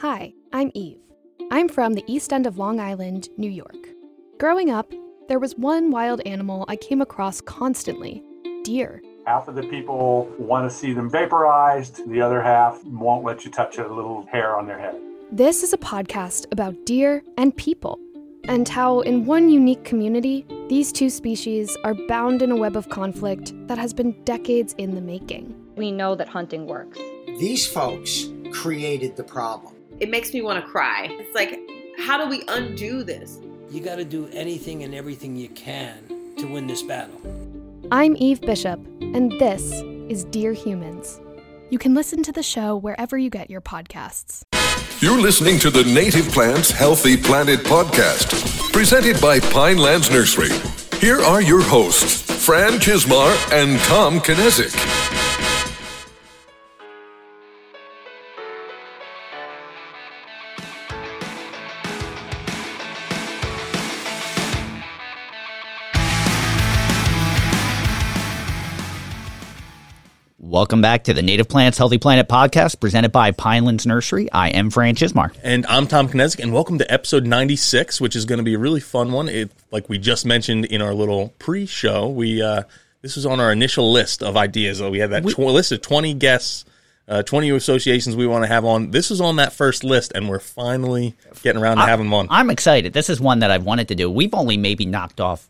Hi, I'm Eve. I'm from the east end of Long Island, New York. Growing up, there was one wild animal I came across constantly, deer. Half of the people want to see them vaporized. The other half won't let you touch a little hair on their head. This is a podcast about deer and people, and how in one unique community, these two species are bound in a web of conflict that has been decades in the making. We know that hunting works. These folks created the problem. It makes me want to cry. It's like, how do we undo this? You got to do anything and everything you can to win this battle. I'm Eve Bishop, and this is Dear Humans. You can listen to the show wherever you get your podcasts. You're listening to the Native Plants Healthy Planet podcast, presented by Pinelands Nursery. Here are your hosts, Fran Chismar and Tom Kinesic. Welcome back to the Native Plants Healthy Planet podcast presented by Pinelands Nursery. I am Fran Chismar. And I'm Tom Kinesic, and welcome to episode 96, which is going to be a really fun one. Like we just mentioned in our little pre-show, this was on our initial list of ideas. We had that list of 20 guests, 20 associations we want to have on. This was on that first list, and we're finally getting around to having them on. I'm excited. This is one that I've wanted to do. We've only maybe knocked off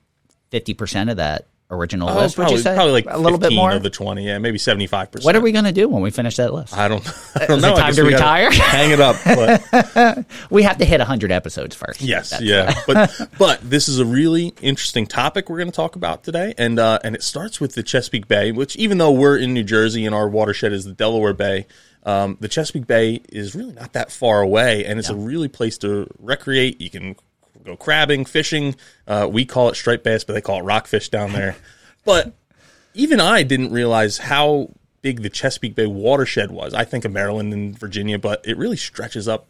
50% of that original list, probably like a little bit more of the 20, maybe 75%. What are we going to do when we finish that list? I don't know. Time to retire? Hang it up. But. We have to hit 100 episodes first. Yes, but this is a really interesting topic we're going to talk about today, and it starts with the Chesapeake Bay, which even though we're in New Jersey and our watershed is the Delaware Bay, the Chesapeake Bay is really not that far away, and it's a really place to recreate. You can go crabbing, fishing. We call it striped bass, but they call it rockfish down there. But even I didn't realize how big the Chesapeake Bay watershed was. I think of Maryland and Virginia, but it really stretches up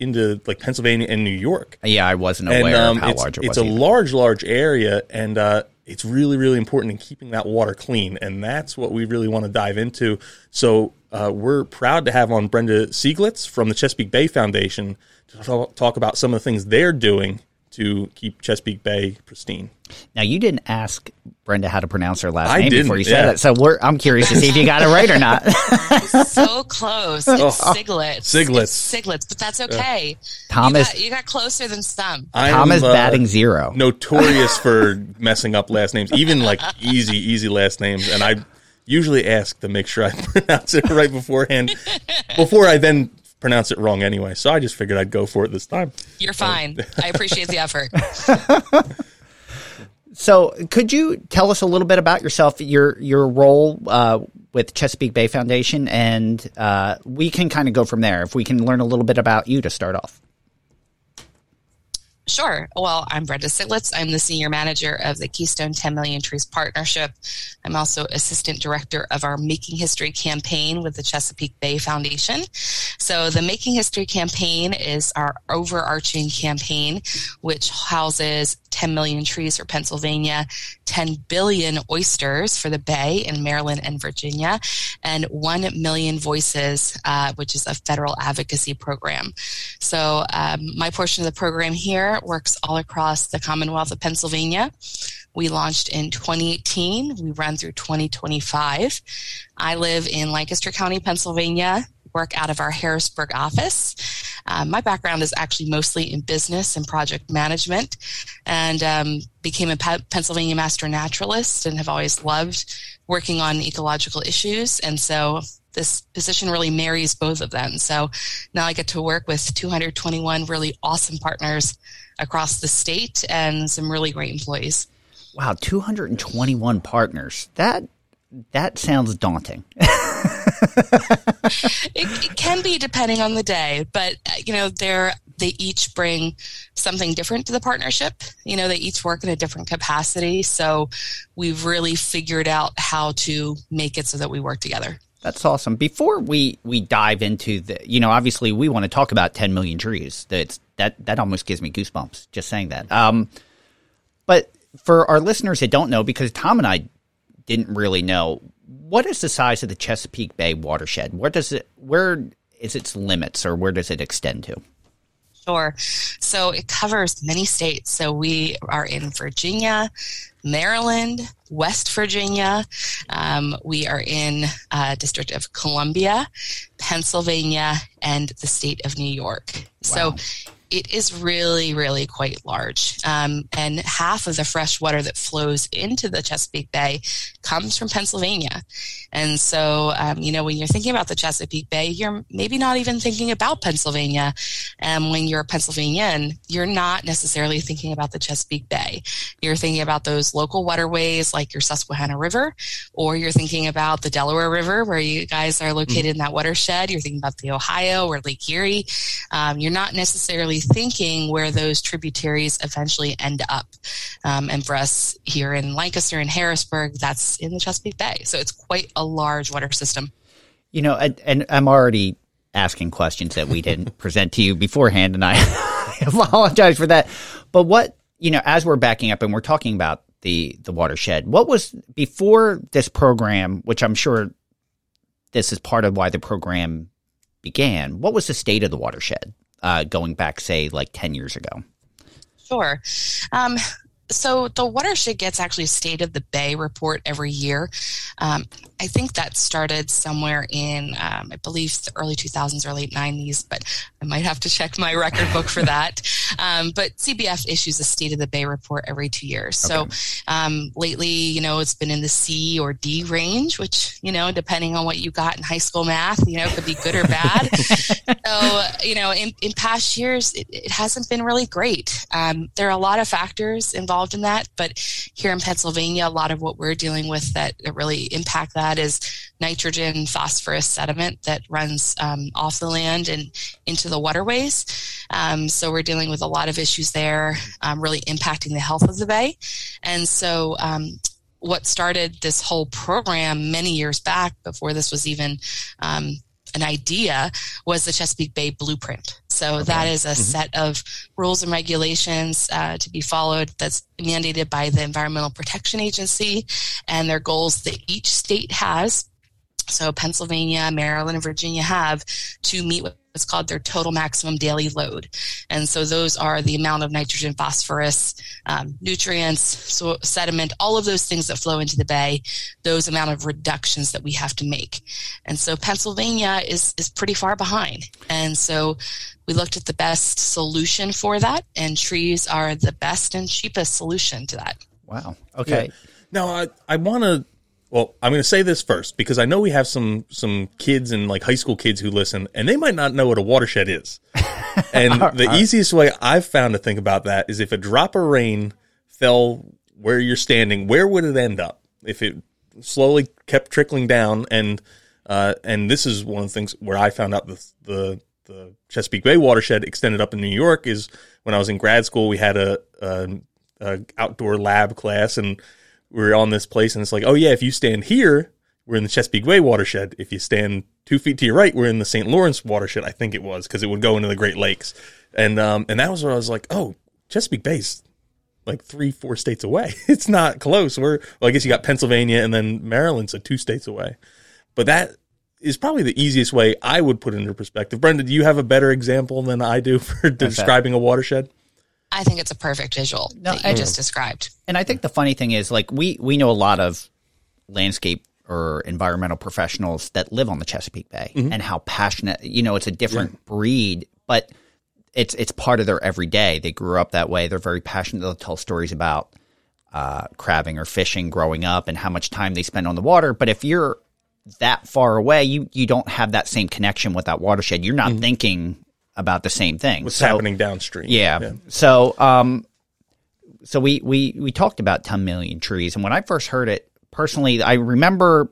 into like Pennsylvania and New York. Yeah, I wasn't aware of how large it was. It's a large area, and it's really, really important in keeping that water clean, and that's what we really want to dive into. So we're proud to have on Brenda Sieglitz from the Chesapeake Bay Foundation to talk about some of the things they're doing to keep Chesapeake Bay pristine. Now, you didn't ask Brenda how to pronounce her last name before you said it, so I'm curious to see if you got it right or not. So close. It's Sieglitz. Sieglitz, but that's okay. Thomas, you got closer than some. Thomas batting zero. Notorious for messing up last names, even like easy last names, and I usually ask to make sure I pronounce it right beforehand, before I then pronounce it wrong anyway, so I just figured I'd go for it this time. You're fine. I appreciate the effort. So could you tell us a little bit about yourself, your role with Chesapeake Bay Foundation, and we can kind of go from there if we can learn a little bit about you to start off. Sure. Well, I'm Brenda Sieglitz. I'm the Senior Manager of the Keystone 10 Million Trees Partnership. I'm also Assistant Director of our Making History campaign with the Chesapeake Bay Foundation. So the Making History campaign is our overarching campaign, which houses 10 million trees for Pennsylvania, 10 billion oysters for the Bay in Maryland and Virginia, and 1 million voices, which is a federal advocacy program. So my portion of the program here works all across the Commonwealth of Pennsylvania. We launched in 2018. We run through 2025. I live in Lancaster County, Pennsylvania, work out of our Harrisburg office. My background is actually mostly in business and project management, and became a Pennsylvania master naturalist and have always loved working on ecological issues. And so this position really marries both of them. So now I get to work with 221 really awesome partners across the state and some really great employees. Wow, 221 partners. That sounds daunting. It can be depending on the day, but they each bring something different to the partnership. They each work in a different capacity. So we've really figured out how to make it so that we work together. That's awesome. Before we dive into the, obviously we want to talk about 10 million trees. That almost gives me goosebumps just saying that. But for our listeners that don't know, because Tom and I didn't really know, what is the size of the Chesapeake Bay watershed? Where is its limits, or where does it extend to? Sure. So it covers many states. So we are in Virginia, Maryland, West Virginia. We are in District of Columbia, Pennsylvania, and the state of New York. Wow. So it is really, really quite large. And half of the fresh water that flows into the Chesapeake Bay comes from Pennsylvania. And so, when you're thinking about the Chesapeake Bay, you're maybe not even thinking about Pennsylvania. And when you're a Pennsylvanian, you're not necessarily thinking about the Chesapeake Bay. You're thinking about those local waterways like your Susquehanna River, or you're thinking about the Delaware River where you guys are located in that watershed. You're thinking about the Ohio or Lake Erie. You're not necessarily thinking where those tributaries eventually end up. And for us here in Lancaster and Harrisburg, that's in the Chesapeake Bay. So it's quite a large water system. You know, and I'm already asking questions that we didn't present to you beforehand, and I apologize for that. But what, as we're backing up and we're talking about the watershed, what was before this program, which I'm sure this is part of why the program began, what was the state of the watershed? Going back, say, like 10 years ago? Sure. So the watershed gets actually a State of the Bay report every year. I think that started somewhere in, I believe, the early 2000s or late 90s, but I might have to check my record book for that. But CBF issues a State of the Bay report every 2 years. Okay. So lately, it's been in the C or D range, which, depending on what you got in high school math, could be good or bad. So, in past years, it hasn't been really great. There are a lot of factors involved in that, but here in Pennsylvania, a lot of what we're dealing with that really impact that is nitrogen, phosphorus sediment that runs off the land and into the waterways. So we're dealing with a lot of issues there, really impacting the health of the bay. And so what started this whole program many years back, before this was even an idea, was the Chesapeake Bay Blueprint. So that is a set of rules and regulations to be followed that's mandated by the Environmental Protection Agency and their goals that each state has. So Pennsylvania, Maryland, and Virginia have to meet what's called their total maximum daily load. And so those are the amount of nitrogen, phosphorus, nutrients, sediment, all of those things that flow into the bay, those amount of reductions that we have to make. And so Pennsylvania is pretty far behind. And so we looked at the best solution for that, and trees are the best and cheapest solution to that. Wow. Okay. Yeah. Now, I want to... Well, I'm going to say this first because I know we have some kids and like high school kids who listen, and they might not know what a watershed is. And the easiest way I've found to think about that is if a drop of rain fell where you're standing, where would it end up? If it slowly kept trickling down, and this is one of the things where I found out the Chesapeake Bay watershed extended up in New York is when I was in grad school. We had a outdoor lab class, and we're on this place, and it's like, oh, yeah, if you stand here, we're in the Chesapeake Bay watershed. If you stand 2 feet to your right, we're in the St. Lawrence watershed, I think it was, because it would go into the Great Lakes. And that was where I was like, oh, Chesapeake Bay's like 3-4 states away. It's not close. I guess you got Pennsylvania and then Maryland, so 2 states away. But that is probably the easiest way I would put it into perspective. Brenda, do you have a better example than I do for describing a watershed? I think it's a perfect visual that you just described. And I think the funny thing is, like, we know a lot of landscape or environmental professionals that live on the Chesapeake Bay and how passionate, it's a different breed, but it's part of their everyday. They grew up that way. They're very passionate. They'll tell stories about crabbing or fishing growing up and how much time they spend on the water. But if you're that far away, you don't have that same connection with that watershed. You're not thinking about the same thing. What's happening downstream. Yeah. So we talked about 10 million trees. And when I first heard it, personally, I remember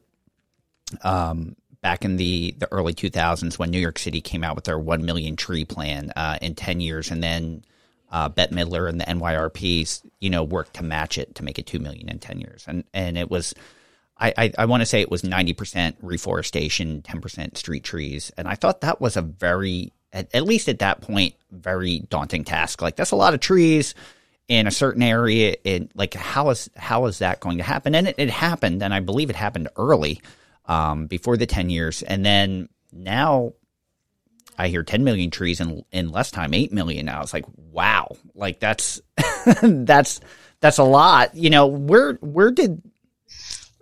back in the early 2000s when New York City came out with their 1 million tree plan in 10 years. And then Bette Midler and the NYRPs, worked to match it to make it 2 million in 10 years. And it was... I want to say it was 90% reforestation, 10% street trees. And I thought that was a very, at least at that point, very daunting task. Like, that's a lot of trees in a certain area. And like, how is that going to happen? And it happened. And I believe it happened early, before the 10 years. And then now I hear 10 million trees in less time, 8 million now. It's like, wow, like that's, that's a lot. You know, where did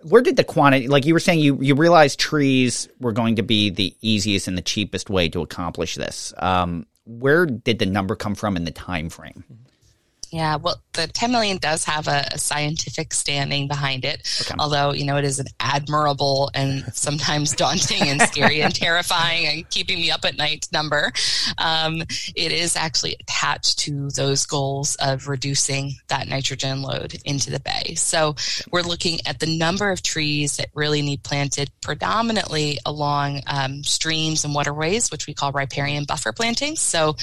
the quantity, like you were saying, you realized trees were going to be the easiest and the cheapest way to accomplish this. Where did the number come from in the time frame? Yeah, well, the 10 million does have a scientific standing behind it, okay. Although, you know, it is an admirable and sometimes daunting and scary and terrifying and keeping me up at night number. It is actually attached to those goals of reducing that nitrogen load into the bay. So we're looking at the number of trees that really need planted predominantly along streams and waterways, which we call riparian buffer plantings. So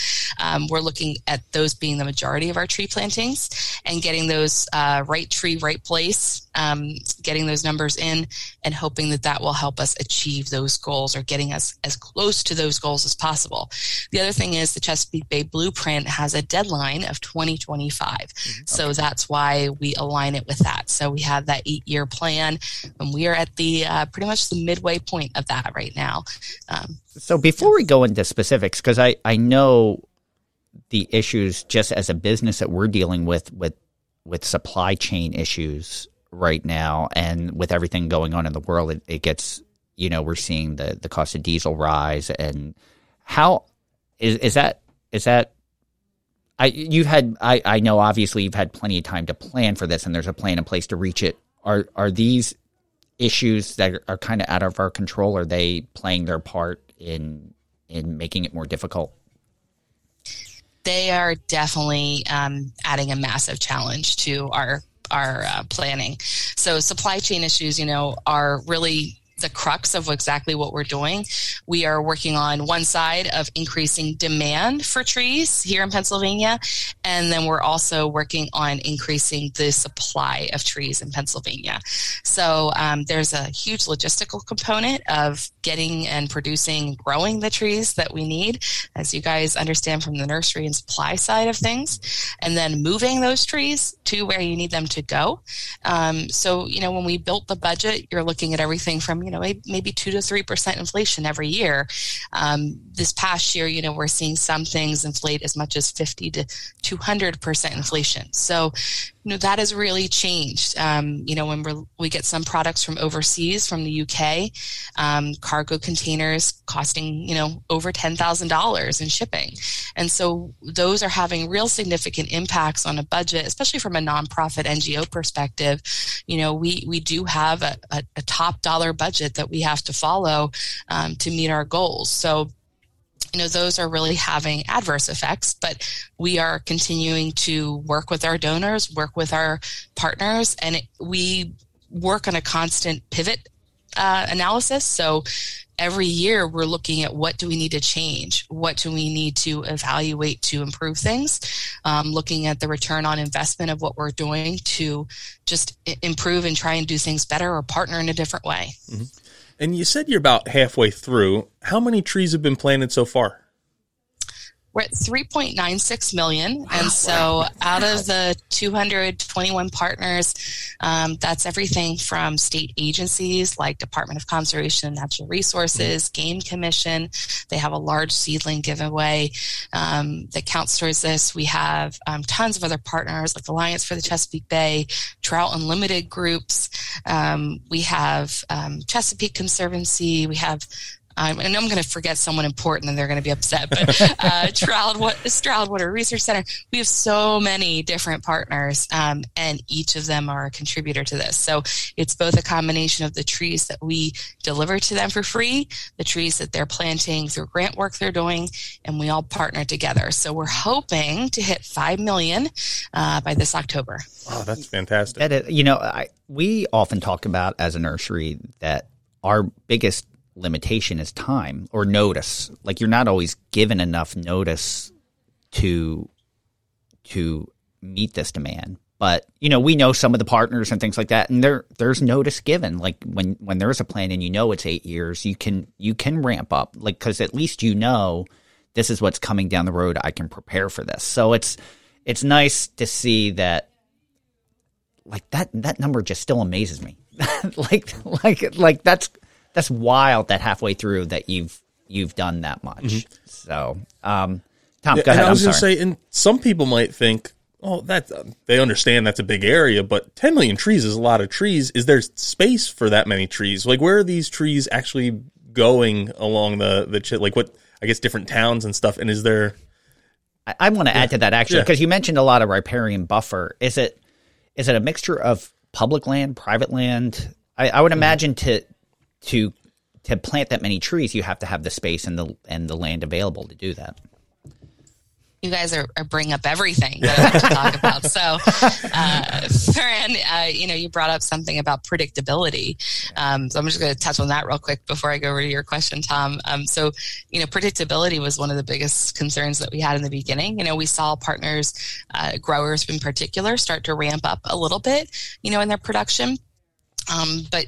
we're looking at those being the majority of our tree plantings and getting those right tree, right place, getting those numbers in and hoping that that will help us achieve those goals or getting us as close to those goals as possible. The other thing is the Chesapeake Bay Blueprint has a deadline of 2025. Okay. So that's why we align it with that. So we have that 8-year plan and we are at the pretty much the midway point of that right now. So before we go into specifics, because I know the issues just as a business that we're dealing with supply chain issues right now, and with everything going on in the world, it gets, you know, we're seeing the cost of diesel rise, and how is that I know obviously you've had plenty of time to plan for this and there's a plan in place to reach it. Are these issues that are kind of out of our control, are they playing their part in making it more difficult? They are definitely adding a massive challenge to our planning. So supply chain issues, you know, are really the crux of exactly what we're doing. We are working on one side of increasing demand for trees here in Pennsylvania, and then we're also working on increasing the supply of trees in Pennsylvania. So there's a huge logistical component of getting and producing, growing the trees that we need, as you guys understand from the nursery and supply side of things, and then moving those trees to where you need them to go. So, you know, when we built the budget, you're looking at everything from, you know, maybe 2 to 3% inflation every year. This past year, you know, we're seeing some things inflate as much as 50 to 200% inflation. So, you know, that has really changed. You know, when we get some products from overseas, from the UK, cargo containers costing, you know, over $10,000 in shipping. And so those are having real significant impacts on a budget, especially from a nonprofit NGO perspective. You know, we do have a top dollar budget that we have to follow to meet our goals. So, you know, those are really having adverse effects, but we are continuing to work with our donors, work with our partners, and we work on a constant pivot analysis. So every year we're looking at what do we need to change? What do we need to evaluate to improve things? Looking at the return on investment of what we're doing to just improve and try and do things better or partner in a different way. Mm-hmm. And you said you're about halfway through. How many trees have been planted so far? We're at 3.96 million. Wow, and so out of the 221 partners, that's everything from state agencies like Department of Conservation and Natural Resources, Game Commission. They have a large seedling giveaway that counts towards this. We have tons of other partners like Alliance for the Chesapeake Bay, Trout Unlimited groups. We have Chesapeake Conservancy. We have I know I'm going to forget someone important and they're going to be upset, but Stroud Water Research Center. We have so many different partners, and each of them are a contributor to this. So it's both a combination of the trees that we deliver to them for free, the trees that they're planting through grant work they're doing, and we all partner together. So we're hoping to hit 5 million by this October. Oh, that's fantastic. That is, you know, we often talk about as a nursery that our biggest limitation is time or notice. Like you're not always given enough notice to meet this demand. But, you know, we know some of the partners and things like that, and there's notice given. Like when there is a plan and you know it's 8 years, you can ramp up, like, because at least you know this is what's coming down the road. I can prepare for this. So it's nice to see that. Like that number just still amazes me. That's wild that halfway through that you've you've done that much. Mm-hmm. So, Tom, go ahead. I was going to say, and some people might think, oh, that they understand that's a big area, but 10 million trees is a lot of trees. Is there space for that many trees? Like, where are these trees actually going along the like what, I guess, different towns and stuff? And is there... I want to add to that, actually, because you mentioned a lot of riparian buffer. Is it a mixture of public land, private land? I would imagine to plant that many trees, you have to have the space and the land available to do that. You guys are bringing up everything that I want to talk about. So, Fran, you brought up something about predictability. So I'm just going to touch on that real quick before I go over to your question, Tom. Predictability was one of the biggest concerns that we had in the beginning. You know, we saw partners, growers in particular, start to ramp up a little bit, in their production. But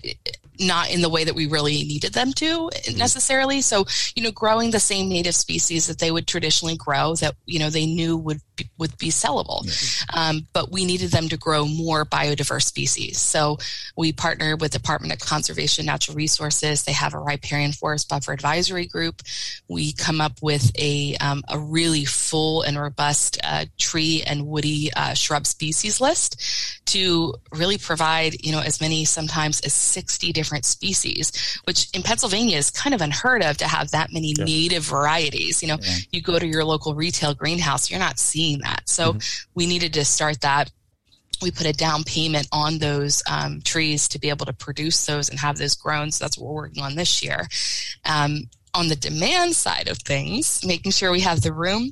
not in the way that we really needed them to necessarily. So, growing the same native species that they would traditionally grow that, they knew would be sellable. Mm-hmm. But we needed them to grow more biodiverse species. So we partnered with Department of Conservation and Natural Resources. They have a riparian forest buffer advisory group. We come up with a really full and robust tree and woody shrub species list to really provide, as many, sometimes as 60 different species, which in Pennsylvania is kind of unheard of, to have that many native varieties. You go to your local retail greenhouse, you're not seeing that. So we needed to start that. We put a down payment on those trees to be able to produce those and have those grown. So that's what we're working on this year. On the demand side of things, making sure we have the room,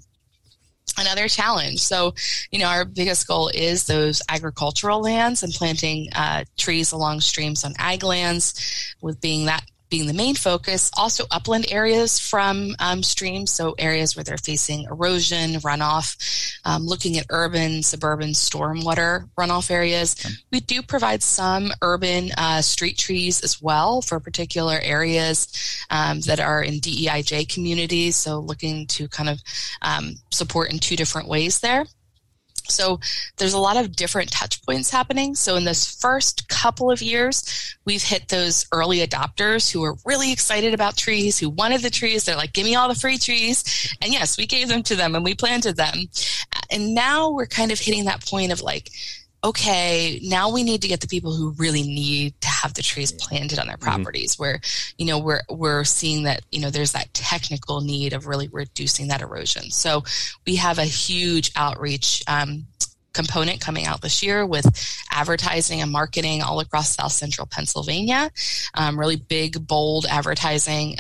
another challenge. So, our biggest goal is those agricultural lands and planting trees along streams on ag lands, with being the main focus. Also upland areas from streams, so areas where they're facing erosion, runoff, looking at urban, suburban stormwater runoff areas. Okay. We do provide some urban street trees as well for particular areas that are in DEIJ communities, so looking to kind of support in two different ways there. So there's a lot of different touch points happening. So in this first couple of years, we've hit those early adopters who are really excited about trees, who wanted the trees. They're like, give me all the free trees. And yes, we gave them to them and we planted them. And now we're kind of hitting that point of like, okay, now we need to get the people who really need to have the trees planted on their properties, where, we're seeing that, there's that technical need of really reducing that erosion. So we have a huge outreach component coming out this year with advertising and marketing all across South Central Pennsylvania, really big, bold advertising,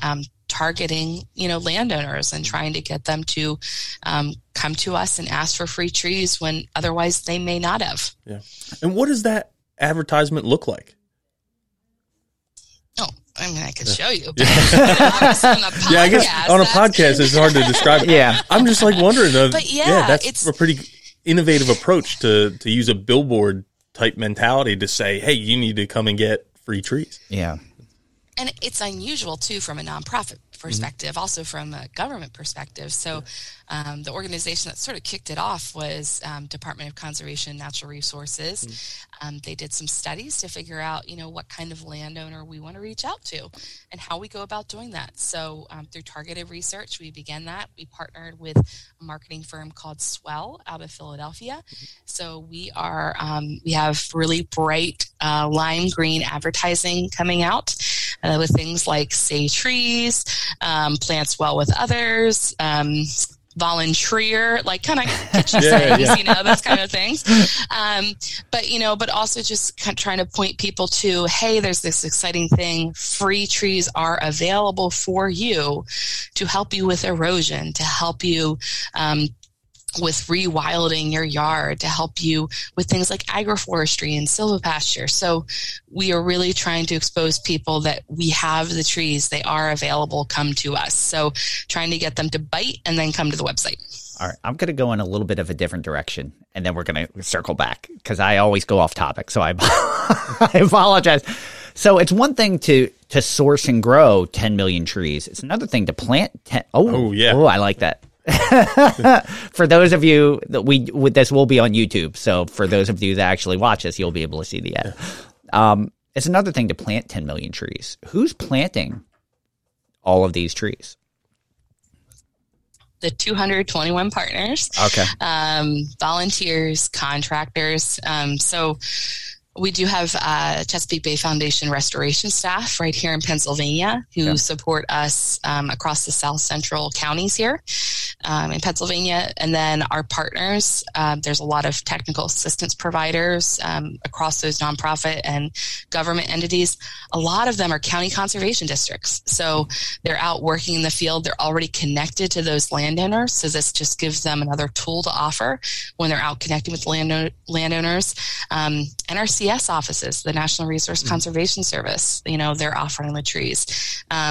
targeting, landowners and trying to get them to come to us and ask for free trees when otherwise they may not have. Yeah. And what does that advertisement look like? Oh, I mean, I could show you. But I guess on a podcast, it's hard to describe. Yeah. I'm just like wondering though. But that's a pretty innovative approach to use a billboard type mentality to say, hey, you need to come and get free trees. Yeah. And it's unusual, too, from a nonprofit perspective, also from a government perspective. So the organization that sort of kicked it off was Department of Conservation and Natural Resources. They did some studies to figure out, what kind of landowner we want to reach out to and how we go about doing that. So through targeted research, we began that. We partnered with a marketing firm called Swell out of Philadelphia. So we are we have really bright lime green advertising coming out with things like Say Trees, Plants Well with Others, volunteer, like kind of kitchen things, those kind of things. But also just kind of trying to point people to, hey, there's this exciting thing. Free trees are available for you to help you with erosion, to help you with rewilding your yard, to help you with things like agroforestry and silvopasture. So we are really trying to expose people that we have the trees, they are available, come to us. So trying to get them to bite and then come to the website. All right. I'm going to go in a little bit of a different direction and then we're going to circle back because I always go off topic. So I, I apologize. So it's one thing to source and grow 10 million trees. It's another thing to plant 10. Oh, I like that. For those of you that this will be on YouTube. So for those of you that actually watch this, you'll be able to see the ad. It's another thing to plant 10 million trees. Who's planting all of these trees? the 221 partners, volunteers, contractors. So we do have Chesapeake Bay Foundation restoration staff right here in Pennsylvania who support us across the South Central counties here in Pennsylvania. And then our partners, there's a lot of technical assistance providers across those nonprofit and government entities. A lot of them are county conservation districts. So they're out working in the field. They're already connected to those landowners. So this just gives them another tool to offer when they're out connecting with landowners. And our CS offices, the National Resource Conservation Service, you know, they're offering the trees,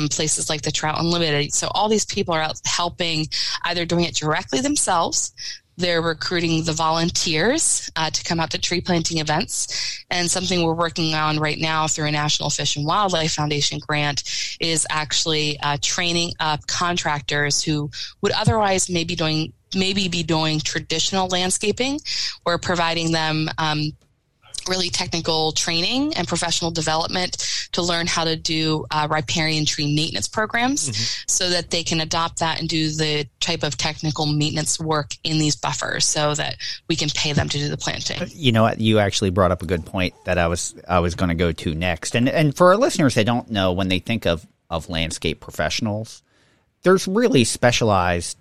places like the Trout Unlimited. So all these people are out helping, either doing it directly themselves, they're recruiting the volunteers to come out to tree planting events. And something we're working on right now through a National Fish and Wildlife Foundation grant is actually training up contractors who would otherwise maybe be doing traditional landscaping. We're providing them really technical training and professional development to learn how to do riparian tree maintenance programs so that they can adopt that and do the type of technical maintenance work in these buffers so that we can pay them to do the planting. You know, you actually brought up a good point that I was going to go to next. And for our listeners that don't know, when they think of landscape professionals, there's really specialized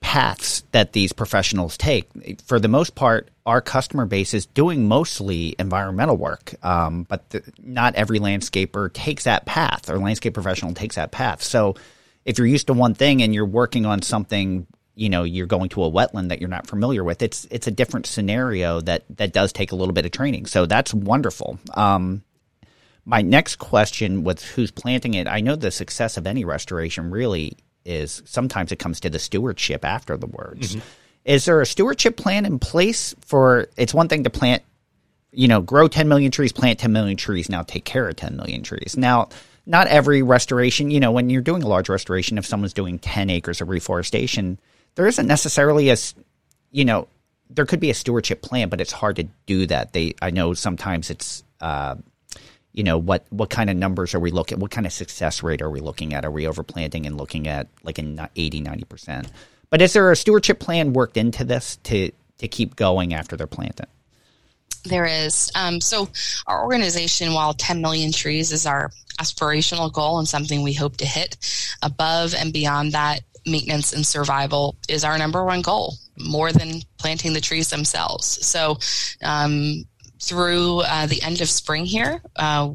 paths that these professionals take. For the most part, our customer base is doing mostly environmental work, but not every landscaper takes that path, or landscape professional takes that path. So if you're used to one thing and you're working on something, you know, you're going to a wetland that you're not familiar with, it's a different scenario that does take a little bit of training. So that's wonderful. My next question was, who's planting it? I know the success of any restoration really is sometimes it comes to the stewardship after the words. Is there a stewardship plan in place for, it's one thing to plant, you know, grow 10 million trees, plant 10 million trees, now take care of 10 million trees. Now, not every restoration, you know, when you're doing a large restoration, if someone's doing 10 acres of reforestation, there isn't necessarily a, you know, there could be a stewardship plan, but it's hard to do that. I know sometimes it's, you know, what kind of numbers are we looking at? What kind of success rate are we looking at? Are we overplanting and looking at like an 80, 90%? But is there a stewardship plan worked into this to keep going after they're planted? There is. So our organization, while 10 million trees is our aspirational goal and something we hope to hit, above and beyond that, maintenance and survival is our number one goal, more than planting the trees themselves. So, through the end of spring here,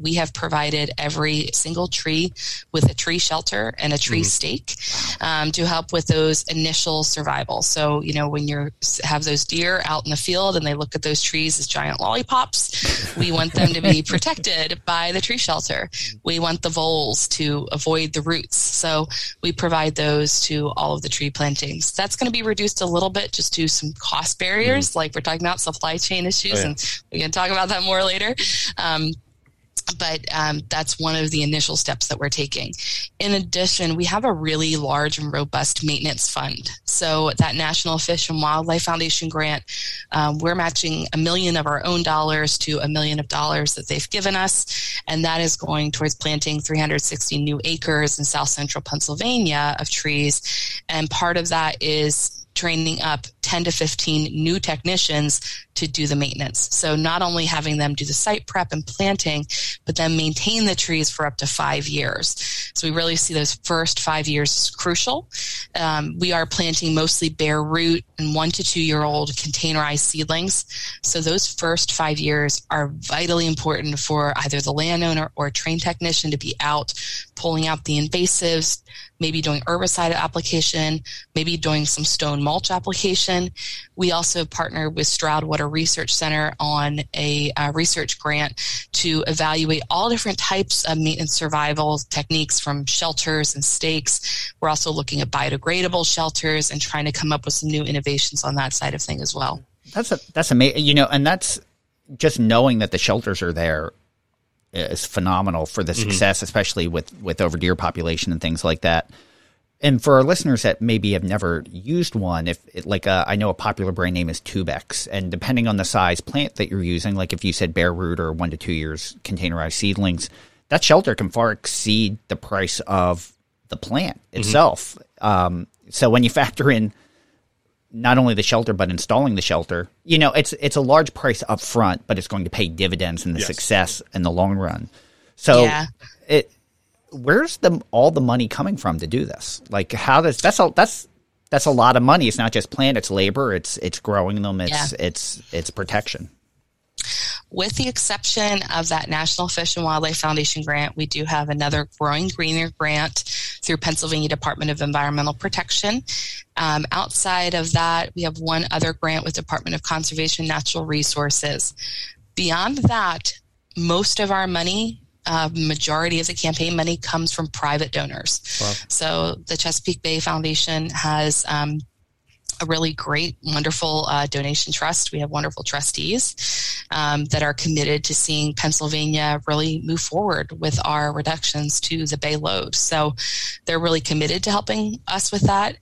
we have provided every single tree with a tree shelter and a tree stake to help with those initial survival. So, you know, when you have those deer out in the field and they look at those trees as giant lollipops, we want them to be protected by the tree shelter. We want the voles to avoid the roots. So we provide those to all of the tree plantings. That's going to be reduced a little bit just to some cost barriers, like we're talking about supply chain issues and we can talk about that more later. But that's one of the initial steps that we're taking. In addition, we have a really large and robust maintenance fund. So that National Fish and Wildlife Foundation grant, we're matching $1 million of our own dollars to $1 million that they've given us. And that is going towards planting 360 new acres in South Central Pennsylvania of trees. And part of that is training up 10 to 15 new technicians to do the maintenance. So not only having them do the site prep and planting, but then maintain the trees for up to 5 years. So we really see those first 5 years as crucial. We are planting mostly bare root and 1 to 2 year old containerized seedlings. So those first 5 years are vitally important for either the landowner or trained technician to be out pulling out the invasives, maybe doing herbicide application, maybe doing some stone mulch application. We also partnered with Stroud Water Research Center on a research grant to evaluate all different types of maintenance survival techniques, from shelters and stakes. We're also looking at biodegradable shelters and trying to come up with some new innovations on that side of things as well. That's amazing. You know, and that's just knowing that the shelters are there is phenomenal for the success, especially with overdeer population and things like that. And for our listeners that maybe have never used one, I know a popular brand name is Tubex, and depending on the size plant that you're using, like if you said bare root or 1 to 2 years containerized seedlings, that shelter can far exceed the price of the plant itself. So when you factor in not only the shelter but installing the shelter, you know, it's a large price up front, but it's going to pay dividends in the success in the long run. So where's all the money coming from to do this? Like, how does that's a lot of money. It's not just plant, it's labor, it's growing them, it's protection. With the exception of that National Fish and Wildlife Foundation grant, we do have another Growing Greener grant through Pennsylvania Department of Environmental Protection. Outside of that, we have one other grant with Department of Conservation and Natural Resources. Beyond that, most of our money, majority of the campaign money, comes from private donors. Wow. So the Chesapeake Bay Foundation has a really great, wonderful donation trust. We have wonderful trustees that are committed to seeing Pennsylvania really move forward with our reductions to the bay load. So they're really committed to helping us with that.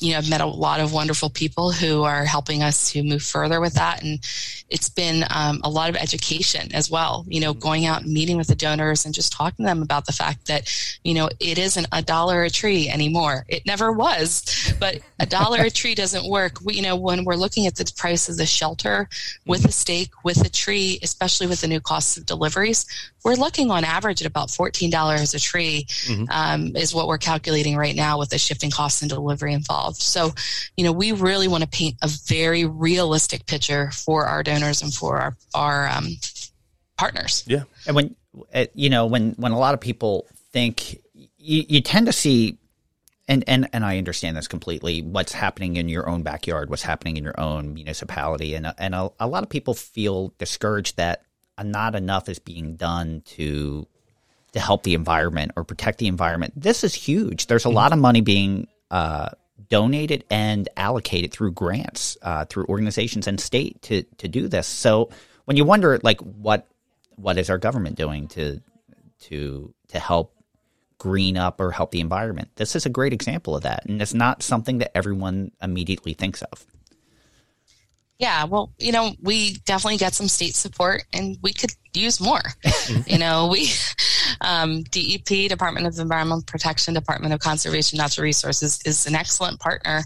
You know, I've met a lot of wonderful people who are helping us to move further with that. And it's been a lot of education as well, you know, going out and meeting with the donors and just talking to them about the fact that, you know, it isn't $1 a tree anymore. It never was, but $1 a tree doesn't work. We, you know, when we're looking at the price of the shelter with a stake, with a tree, especially with the new costs of deliveries, we're looking on average at about $14 a tree is what we're calculating right now with the shifting costs and delivery involved. So, you know, we really want to paint a very realistic picture for our donors and for our partners. Yeah. And when, you know, when a lot of people think, you tend to see, and I understand this completely, what's happening in your own backyard, what's happening in your own municipality. And a lot of people feel discouraged that not enough is being done to help the environment or protect the environment. This is huge. There's a lot of money being donated and allocated through grants, through organizations and state to do this. So when you wonder, like, what is our government doing to help green up or help the environment, this is a great example of that. And it's not something that everyone immediately thinks of. Yeah, well, you know, we definitely get some state support and we could use more. You know, we DEP, Department of Environmental Protection, Department of Conservation, Natural Resources is an excellent partner.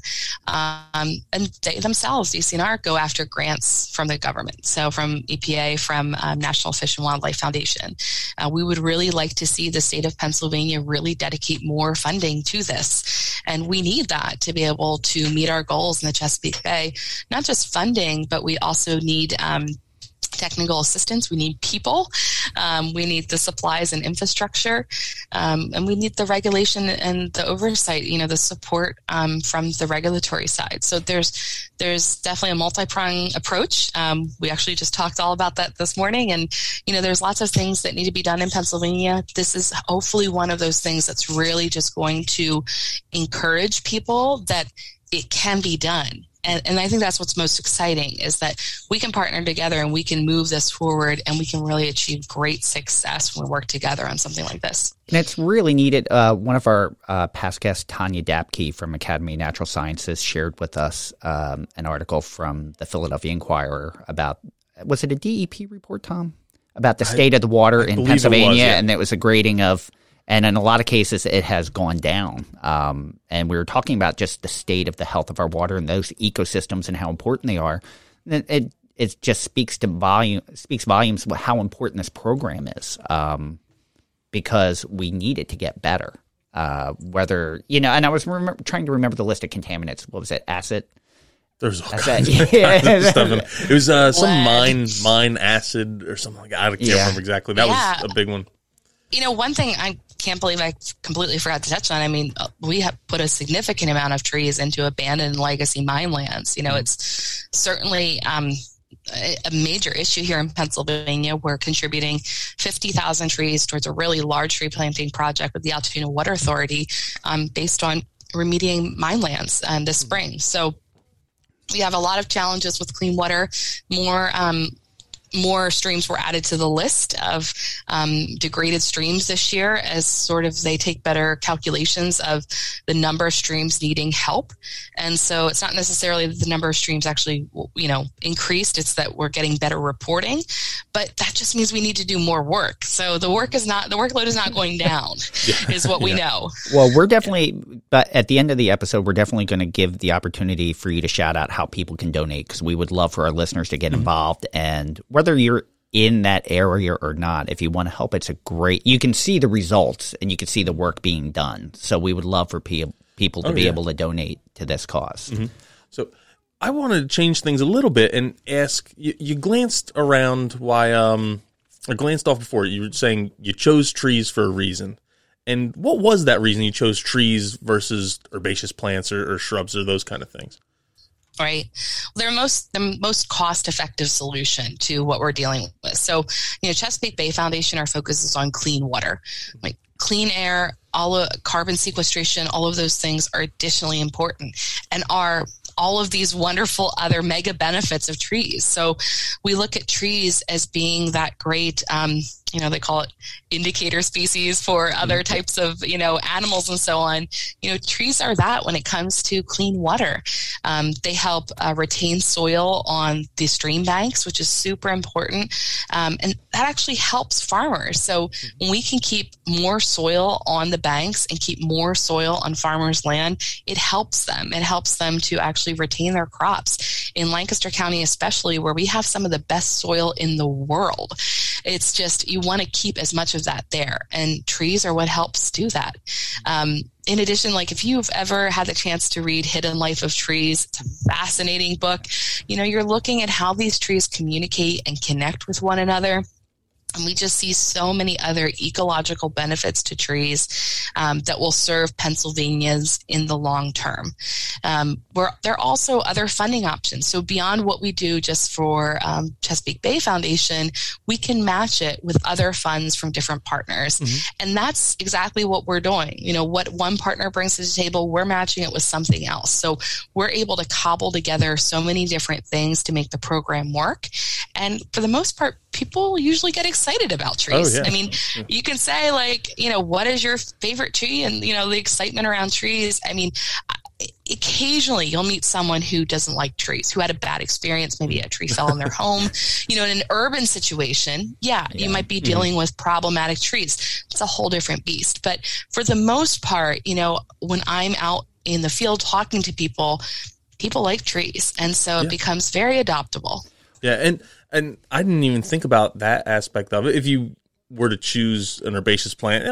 And they themselves, DCNR, go after grants from the government. So from EPA, from National Fish and Wildlife Foundation. We would really like to see the state of Pennsylvania really dedicate more funding to this. And we need that to be able to meet our goals in the Chesapeake Bay, not just funding, but we also need technical assistance. We need people. We need the supplies and infrastructure. And we need the regulation and the oversight, you know, the support from the regulatory side. So there's definitely a multi-pronged approach. We actually just talked all about that this morning. And, you know, there's lots of things that need to be done in Pennsylvania. This is hopefully one of those things that's really just going to encourage people that it can be done. And I think that's what's most exciting, is that we can partner together and we can move this forward and we can really achieve great success when we work together on something like this. And it's really needed. One of our past guests, Tanya Dapke from Academy of Natural Sciences, shared with us an article from the Philadelphia Inquirer about, was it a DEP report, Tom? About the state of the water in Pennsylvania. And it was a grading of, and in a lot of cases, it has gone down. And we were talking about just the state of the health of our water and those ecosystems and how important they are. It just speaks volumes about how important this program is, because we need it to get better. Whether, you know, and I was trying to remember the list of contaminants. What was it? Acid. There's all kinds of stuff. It was some mine acid or something like that. I can't remember exactly. That was a big one. You know, one thing I can't believe I completely forgot to touch on, I mean, we have put a significant amount of trees into abandoned legacy mine lands. You know, it's certainly a major issue here in Pennsylvania. We're contributing 50,000 trees towards a really large tree planting project with the Altoona Water Authority based on remediating mine lands this spring. So we have a lot of challenges with clean water, more more streams were added to the list of degraded streams this year as sort of they take better calculations of the number of streams needing help. And so it's not necessarily that the number of streams actually, you know, increased. It's that we're getting better reporting, but that just means we need to do more work. So the work is not, the workload is not going down is what we know. Well, we're definitely, but at the end of the episode, we're definitely going to give the opportunity for you to shout out how people can donate, because we would love for our listeners to get involved. And whether you're in that area or not, if you want to help, it's a great, you can see the results and you can see the work being done. So we would love for people to be able to donate to this cause. Mm-hmm. So I wanted to change things a little bit and ask, you glanced around why, I glanced off before, you were saying you chose trees for a reason. And what was that reason you chose trees versus herbaceous plants or shrubs or those kind of things? Right. They're the most cost-effective solution to what we're dealing with. So, you know, Chesapeake Bay Foundation, our focus is on clean water, like clean air, all of carbon sequestration, all of those things are additionally important and are all of these wonderful other mega benefits of trees. So we look at trees as being that great, you know, they call it indicator species for other types of, you know, animals and so on. You know, trees are that when it comes to clean water. They help retain soil on the stream banks, which is super important. And that actually helps farmers. So when we can keep more soil on the banks and keep more soil on farmers' land, it helps them. It helps them to actually retain their crops. In Lancaster County especially, where we have some of the best soil in the world, it's just, you want to keep as much of that there, and trees are what helps do that. In addition, like if you've ever had the chance to read Hidden Life of Trees, it's a fascinating book. You know, you're looking at how these trees communicate and connect with one another. And we just see so many other ecological benefits to trees that will serve Pennsylvanians in the long term. There are also other funding options. So beyond what we do just for Chesapeake Bay Foundation, we can match it with other funds from different partners. Mm-hmm. And that's exactly what we're doing. You know, what one partner brings to the table, we're matching it with something else. So we're able to cobble together so many different things to make the program work. And for the most part, people usually get excited about trees. Oh, yeah. I mean, you can say like, you know, what is your favorite tree? And, you know, the excitement around trees. I mean, occasionally you'll meet someone who doesn't like trees, who had a bad experience. Maybe a tree fell in their home. You know, in an urban situation, you might be dealing with problematic trees. It's a whole different beast. But for the most part, you know, when I'm out in the field talking to people, people like trees. And so it becomes very adoptable. Yeah. And I didn't even think about that aspect of it. If you were to choose an herbaceous plant,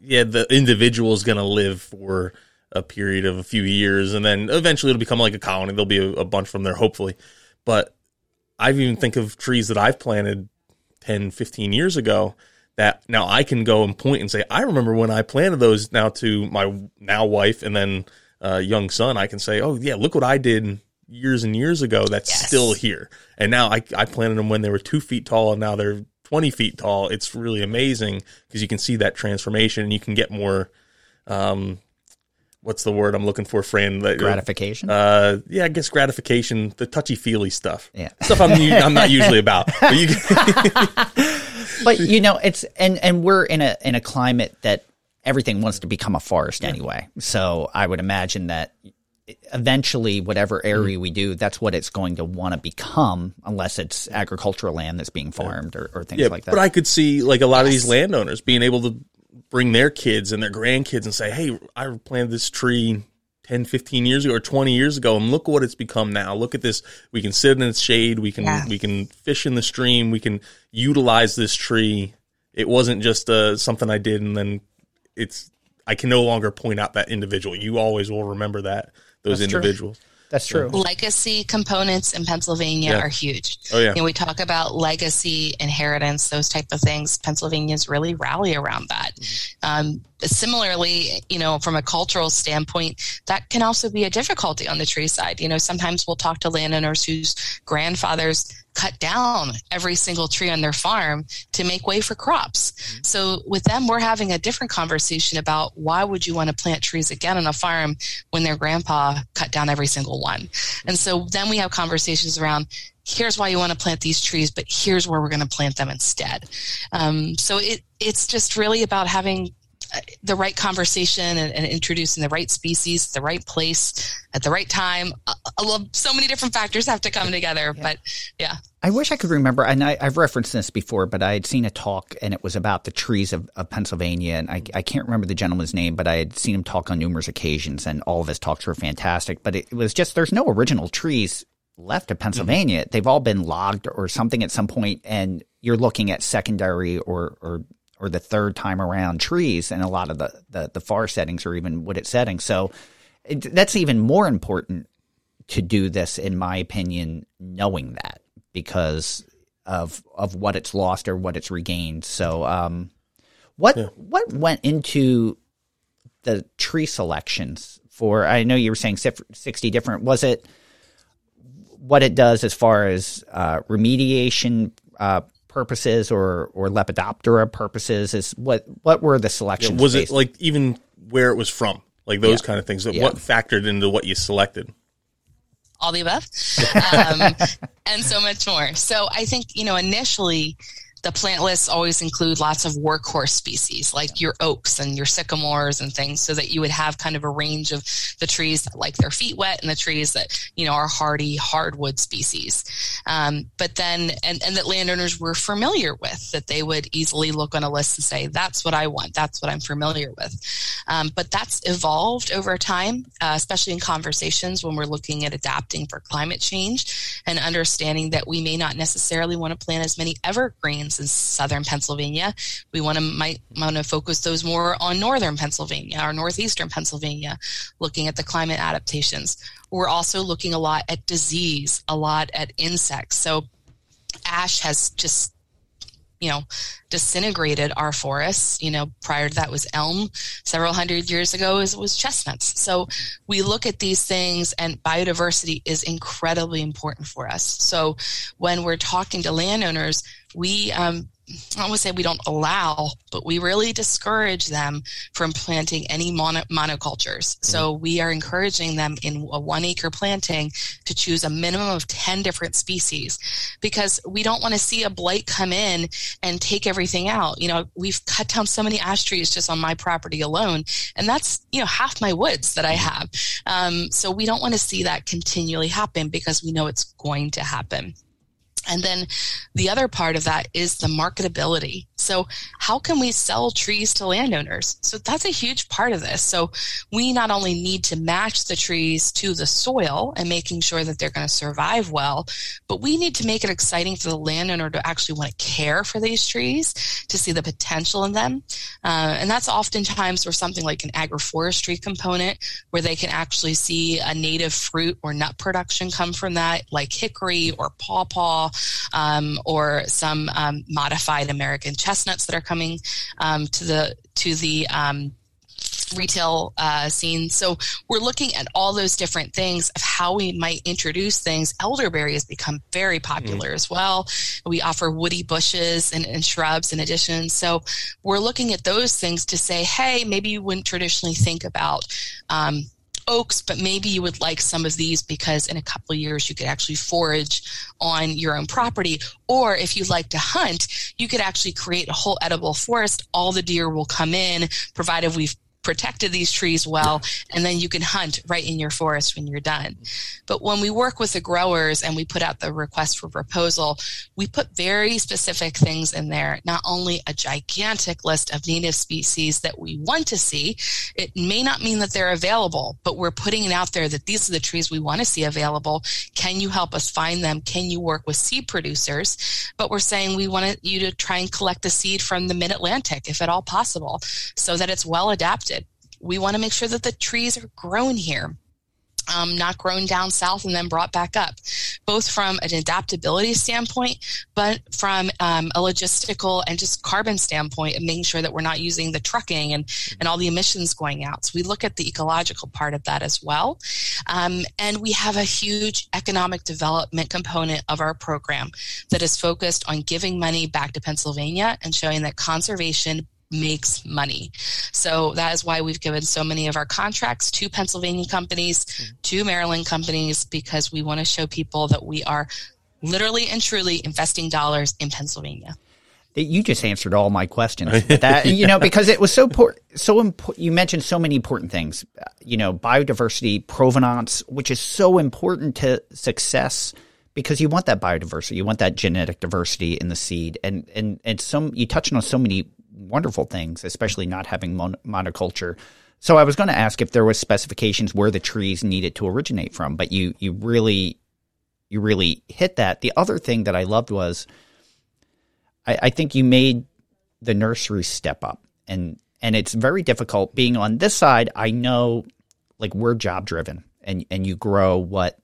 the individual is going to live for a period of a few years, and then eventually it'll become like a colony. There'll be a bunch from there, hopefully. But I even think of trees that I've planted 10, 15 years ago that now I can go and point and say, I remember when I planted those, now to my now wife and then young son. I can say, oh, yeah, look what I did years and years ago that's still here. And now I planted them when they were 2 feet tall, and now they're 20 feet tall. It's really amazing because you can see that transformation, and you can get more, what's the word I'm looking for, Fran? Gratification? I guess gratification, the touchy-feely stuff. Yeah. Stuff I'm not usually about. But, but you know, it's and we're in a climate that everything wants to become a forest anyway. So I would imagine that eventually whatever area we do, that's what it's going to want to become, unless it's agricultural land that's being farmed or things like that. But I could see like a lot of these landowners being able to bring their kids and their grandkids and say, hey, I planted this tree 10, 15 years ago or 20 years ago, and look what it's become now. Look at this. We can sit in its shade. We can fish in the stream. We can utilize this tree. It wasn't just something I did, and then I can no longer point out that individual. You always will remember that. Those That's individuals. True. That's true. Legacy components in Pennsylvania are huge. Oh, yeah. You know, we talk about legacy, inheritance, those type of things. Pennsylvanians really rally around that. Similarly, you know, from a cultural standpoint, that can also be a difficulty on the tree side. You know, sometimes we'll talk to landowners whose grandfathers cut down every single tree on their farm to make way for crops. So with them, we're having a different conversation about why would you want to plant trees again on a farm when their grandpa cut down every single one. And so then we have conversations around, here's why you want to plant these trees, but here's where we're going to plant them instead. So it's just really about having the right conversation and introducing the right species, the right place, at the right time. I love so many different factors have to come together, but yeah. I wish I could remember, and I've referenced this before, but I had seen a talk and it was about the trees of Pennsylvania, and I can't remember the gentleman's name, but I had seen him talk on numerous occasions, and all of his talks were fantastic, but it was just, there's no original trees left of Pennsylvania. Mm-hmm. They've all been logged or something at some point, and you're looking at secondary or the third time around trees, and a lot of the far settings or even wooded settings. So that's even more important to do this, in my opinion, knowing that because of what it's lost or what it's regained. So what went into the tree selections for, I know you were saying 60 different, was it what it does as far as remediation purposes or Lepidoptera purposes? Is what were the selections? Yeah, was based? It like even where it was from, like those kind of things? Like what factored into what you selected? All the above, and so much more. So I think, you know, initially the plant lists always include lots of workhorse species like your oaks and your sycamores and things, so that you would have kind of a range of the trees that like their feet wet and the trees that, you know, are hardy hardwood species. But then, and that landowners were familiar with, that they would easily look on a list and say, that's what I want. That's what I'm familiar with. But that's evolved over time, especially in conversations when we're looking at adapting for climate change and understanding that we may not necessarily want to plant as many evergreens in southern Pennsylvania. We might want to focus those more on northern Pennsylvania or northeastern Pennsylvania, looking at the climate adaptations. We're also looking a lot at disease, a lot at insects. So ash has just, you know, disintegrated our forests. You know, prior to that was elm. Several hundred years ago was chestnuts. So we look at these things, and biodiversity is incredibly important for us. So when we're talking to landowners, we I don't want to say we don't allow, but we really discourage them from planting any monocultures. So we are encouraging them in a 1 acre planting to choose a minimum of 10 different species, because we don't want to see a blight come in and take everything out. You know, we've cut down so many ash trees just on my property alone, and that's, you know, half my woods that I have. So we don't want to see that continually happen, because we know it's going to happen. And then the other part of that is the marketability. So how can we sell trees to landowners? So that's a huge part of this. So we not only need to match the trees to the soil and making sure that they're going to survive well, but we need to make it exciting for the landowner to actually want to care for these trees, to see the potential in them. And that's oftentimes where something like an agroforestry component, where they can actually see a native fruit or nut production come from that, like hickory or pawpaw, or some modified American chestnuts that are coming to the retail scene. So we're looking at all those different things of how we might introduce things. Elderberry has become very popular as well. We offer woody bushes and shrubs in addition. So we're looking at those things to say, hey, maybe you wouldn't traditionally think about oaks, but maybe you would like some of these because in a couple of years you could actually forage on your own property, or if you like to hunt, you could actually create a whole edible forest. All the deer will come in, provided we've protected these trees well, and then you can hunt right in your forest when you're done. But when we work with the growers and we put out the request for proposal, we put very specific things in there, not only a gigantic list of native species that we want to see. It may not mean that they're available, but we're putting it out there that these are the trees we want to see available. Can you help us find them? Can you work with seed producers? But we're saying we want you to try and collect the seed from the mid-Atlantic, if at all possible, so that it's well adapted. We want to make sure that the trees are grown here, not grown down south and then brought back up. both from an adaptability standpoint, but from a logistical and just carbon standpoint, and making sure that we're not using the trucking and all the emissions going out. So we look at the ecological part of that as well. And we have a huge economic development component of our program that is focused on giving money back to Pennsylvania and showing that conservation makes money. So that is why we've given so many of our contracts to Pennsylvania companies, to Maryland companies, because we want to show people that we are literally and truly investing dollars in Pennsylvania. You just answered all my questions. That, you know, because it was so important. You mentioned so many important things, you know, biodiversity, provenance, which is so important to success, because you want that biodiversity, you want that genetic diversity in the seed, and some, you touched on so many wonderful things, especially not having monoculture. So I was going to ask if there was specifications where the trees needed to originate from, but you really hit that. The other thing that I loved was I think you made the nursery step up, and it's very difficult being on this side. I know, like, we're job driven, and you grow what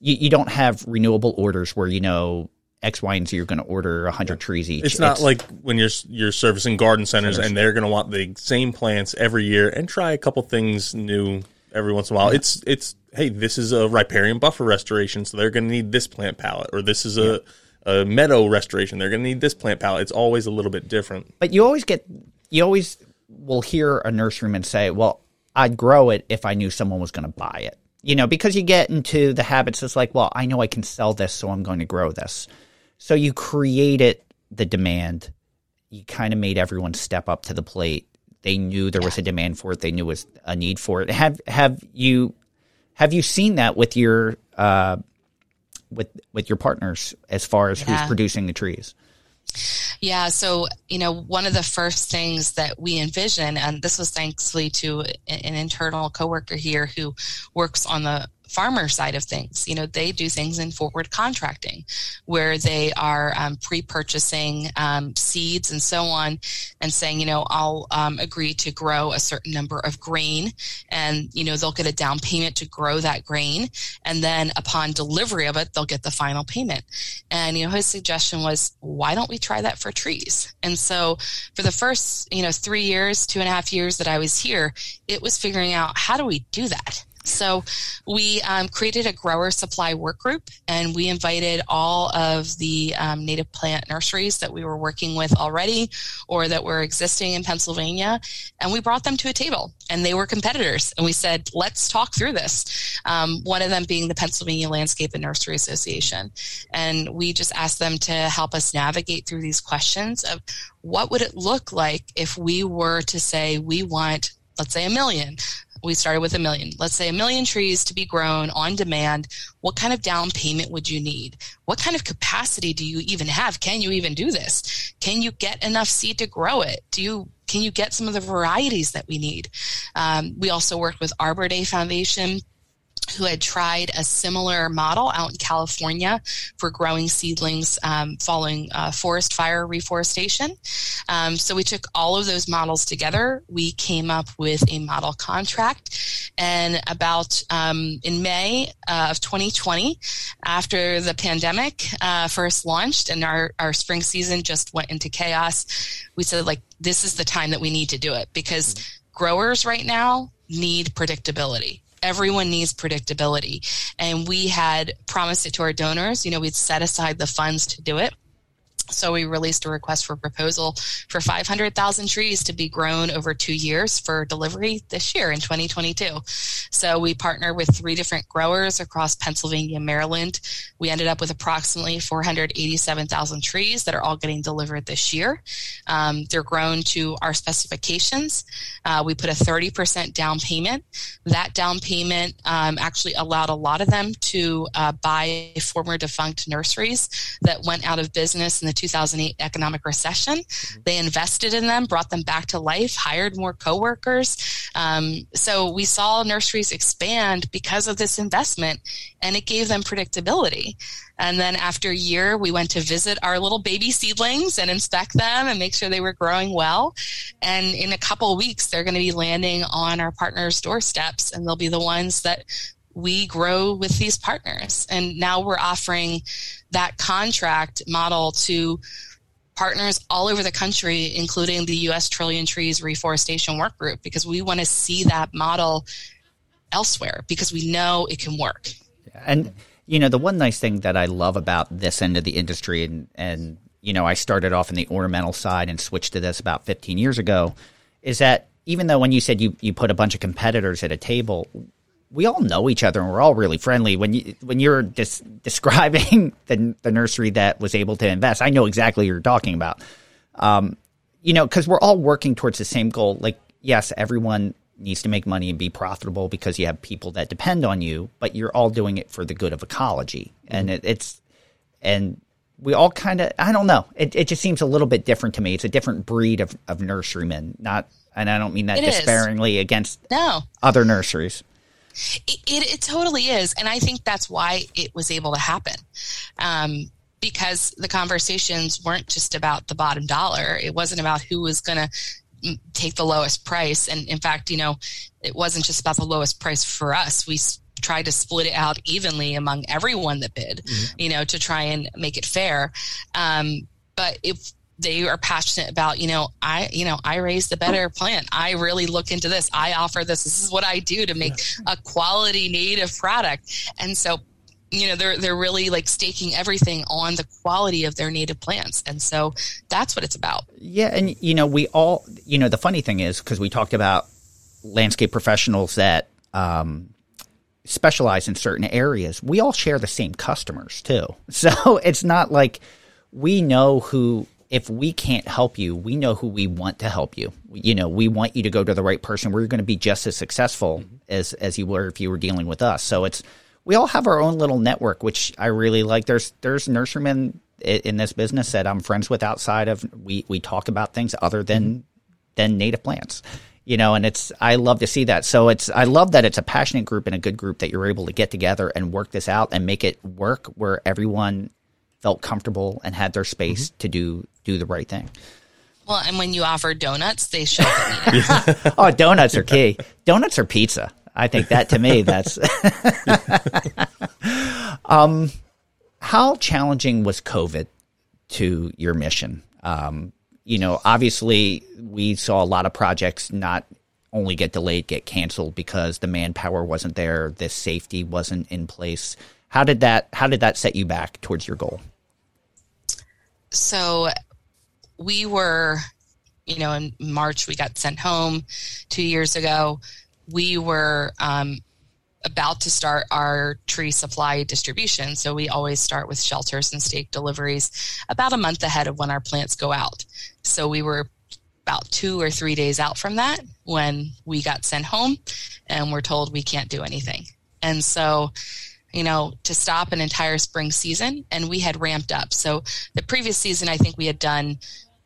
you don't have renewable orders where, you know, X, Y, and Z, you're going to order 100 trees each. It's not like when you're servicing garden centers. And they're going to want the same plants every year and try a couple things new every once in a while. Yeah. It's hey, this is a riparian buffer restoration, so they're going to need this plant palette, or this is a meadow restoration, they're going to need this plant palette. It's always a little bit different. But you always will hear a nurseryman say, well, I'd grow it if I knew someone was going to buy it. You know, because you get into the habits, it's like, well, I know I can sell this, so I'm going to grow this. So you created the demand. You kind of made everyone step up to the plate. They knew there was a demand for it. They knew there was a need for it. Have you seen that with your with your partners as far as who's producing the trees? Yeah. So, you know, one of the first things that we envision, and this was thankfully to an internal coworker here who works on the farmer side of things, you know, they do things in forward contracting where they are pre-purchasing seeds and so on, and saying, you know, I'll agree to grow a certain number of grain, and, you know, they'll get a down payment to grow that grain. And then upon delivery of it, they'll get the final payment. And, you know, his suggestion was, why don't we try that for trees? And so for the first, you know, 2.5 years that I was here, it was figuring out, how do we do that? So we created a grower supply work group, and we invited all of the native plant nurseries that we were working with already, or that were existing in Pennsylvania, and we brought them to a table, and they were competitors. And we said, let's talk through this. One of them being the Pennsylvania Landscape and Nursery Association. And we just asked them to help us navigate through these questions of what would it look like if we were to say we want, let's say, 1 million. We started with 1 million. Let's say 1 million trees to be grown on demand. What kind of down payment would you need? What kind of capacity do you even have? Can you even do this? Can you get enough seed to grow it? Can you get some of the varieties that we need? We also worked with Arbor Day Foundation, who had tried a similar model out in California for growing seedlings following forest fire reforestation. So we took all of those models together. We came up with a model contract. And about in May of 2020, after the pandemic first launched and our spring season just went into chaos, we said, like, this is the time that we need to do it, because growers right now need predictability. Everyone needs predictability, and we had promised it to our donors. You know, we'd set aside the funds to do it. So we released a request for proposal for 500,000 trees to be grown over 2 years for delivery this year in 2022. So we partnered with 3 different growers across Pennsylvania and Maryland. We ended up with approximately 487,000 trees that are all getting delivered this year. They're grown to our specifications. We put a 30% down payment. That down payment actually allowed a lot of them to buy former defunct nurseries that went out of business in the 2008 economic recession. They invested in them, brought them back to life, hired more coworkers. So we saw nurseries expand because of this investment, and it gave them predictability. And then after a year, we went to visit our little baby seedlings and inspect them and make sure they were growing well. And in a couple of weeks, they're going to be landing on our partners' doorsteps, and they'll be the ones that we grow with these partners. And now we're offering that contract model to partners all over the country, including the U.S. Trillion Trees Reforestation Work Group, because we want to see that model elsewhere because we know it can work. And, you know, the one nice thing that I love about this end of the industry, and you know, I started off in the ornamental side and switched to this about 15 years ago, is that even though when you said you put a bunch of competitors at a table, we all know each other and we're all really friendly. When you're describing the nursery that was able to invest, I know exactly what you're talking about. You know, because we're all working towards the same goal. Like, yes, everyone needs to make money and be profitable because you have people that depend on you, but you're all doing it for the good of ecology. Mm-hmm. And it's we all kind of, I don't know. It just seems a little bit different to me. It's a different breed of nurserymen, and I don't mean that despairingly against other nurseries. It totally is. And I think that's why it was able to happen, because the conversations weren't just about the bottom dollar. It wasn't about who was going to take the lowest price. And in fact, you know, it wasn't just about the lowest price for us. We tried to split it out evenly among everyone that bid, mm-hmm. you know, to try and make it fair. But if they are passionate about, I raise the better plant. I really look into this. I offer this. This is what I do to make a quality native product. And so, you know, they're really like staking everything on the quality of their native plants. And so that's what it's about. Yeah. And, you know, we all, you know, the funny thing is, because we talked about landscape professionals that specialize in certain areas, we all share the same customers too. So it's not like we know who, if we can't help you, we know who we want to help you. You know, we want you to go to the right person. We're going to be just as successful mm-hmm. as you were if you were dealing with us. So it's, we all have our own little network, which I really like. There's nurserymen in this business that I'm friends with outside of, we talk about things other than native plants, you know, and it's, I love to see that. So it's, I love that it's a passionate group and a good group that you're able to get together and work this out and make it work where everyone felt comfortable and had their space mm-hmm. to do the right thing. Well, and when you offer donuts, they show up. Oh, donuts are key. Donuts or pizza. I think that, to me, that's... how challenging was COVID to your mission? You know, obviously, we saw a lot of projects not only get delayed, get canceled because the manpower wasn't there, the safety wasn't in place. How did that set you back towards your goal? So we were, you know, in March, we got sent home 2 years ago. We were about to start our tree supply distribution. So we always start with shelters and stake deliveries about a month ahead of when our plants go out. So we were about 2 or 3 days out from that when we got sent home and we're told we can't do anything. And so, you know, to stop an entire spring season, and we had ramped up. So the previous season, I think we had done,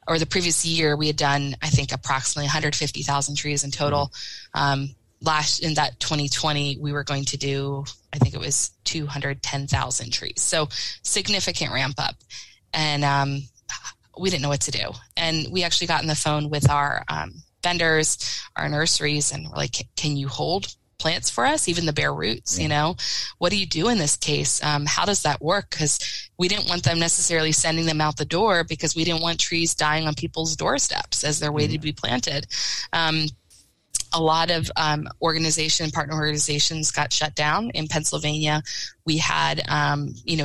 or the previous year we had done, I think approximately 150,000 trees in total. In that 2020, we were going to do, I think it was 210,000 trees. So significant ramp up. And we didn't know what to do. And we actually got on the phone with our vendors, our nurseries, and we're like, can you hold plants for us, even the bare roots, you know, what do you do in this case? How does that work? Because we didn't want them necessarily sending them out the door because we didn't want trees dying on people's doorsteps as they're waiting to be planted. A lot of partner organizations got shut down in Pennsylvania. We had,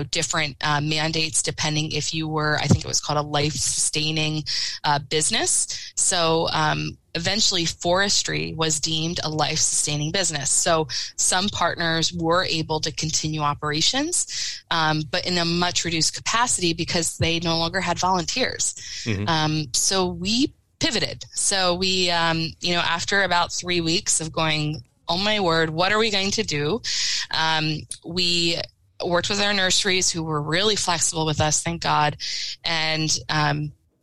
different mandates depending if you were, I think it was called a life-sustaining business. So eventually forestry was deemed a life-sustaining business. So some partners were able to continue operations, but in a much reduced capacity because they no longer had volunteers. Mm-hmm. So we pivoted. So we, after about 3 weeks of going, oh my word, what are we going to do? We worked with our nurseries who were really flexible with us, thank God. And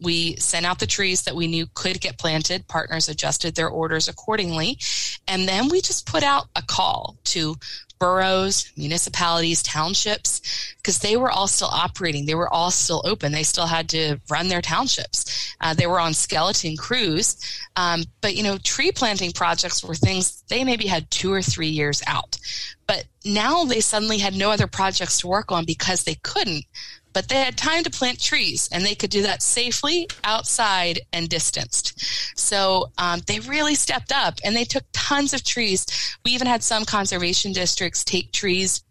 we sent out the trees that we knew could get planted. Partners adjusted their orders accordingly. And then we just put out a call to boroughs, municipalities, townships, because they were all still operating. They were all still open. They still had to run their townships. They were on skeleton crews. But, you know, tree planting projects were things they maybe had 2 or 3 years out. But now they suddenly had no other projects to work on because they couldn't. But they had time to plant trees, and they could do that safely, outside, and distanced. So they really stepped up, and they took tons of trees. We even had some conservation districts take trees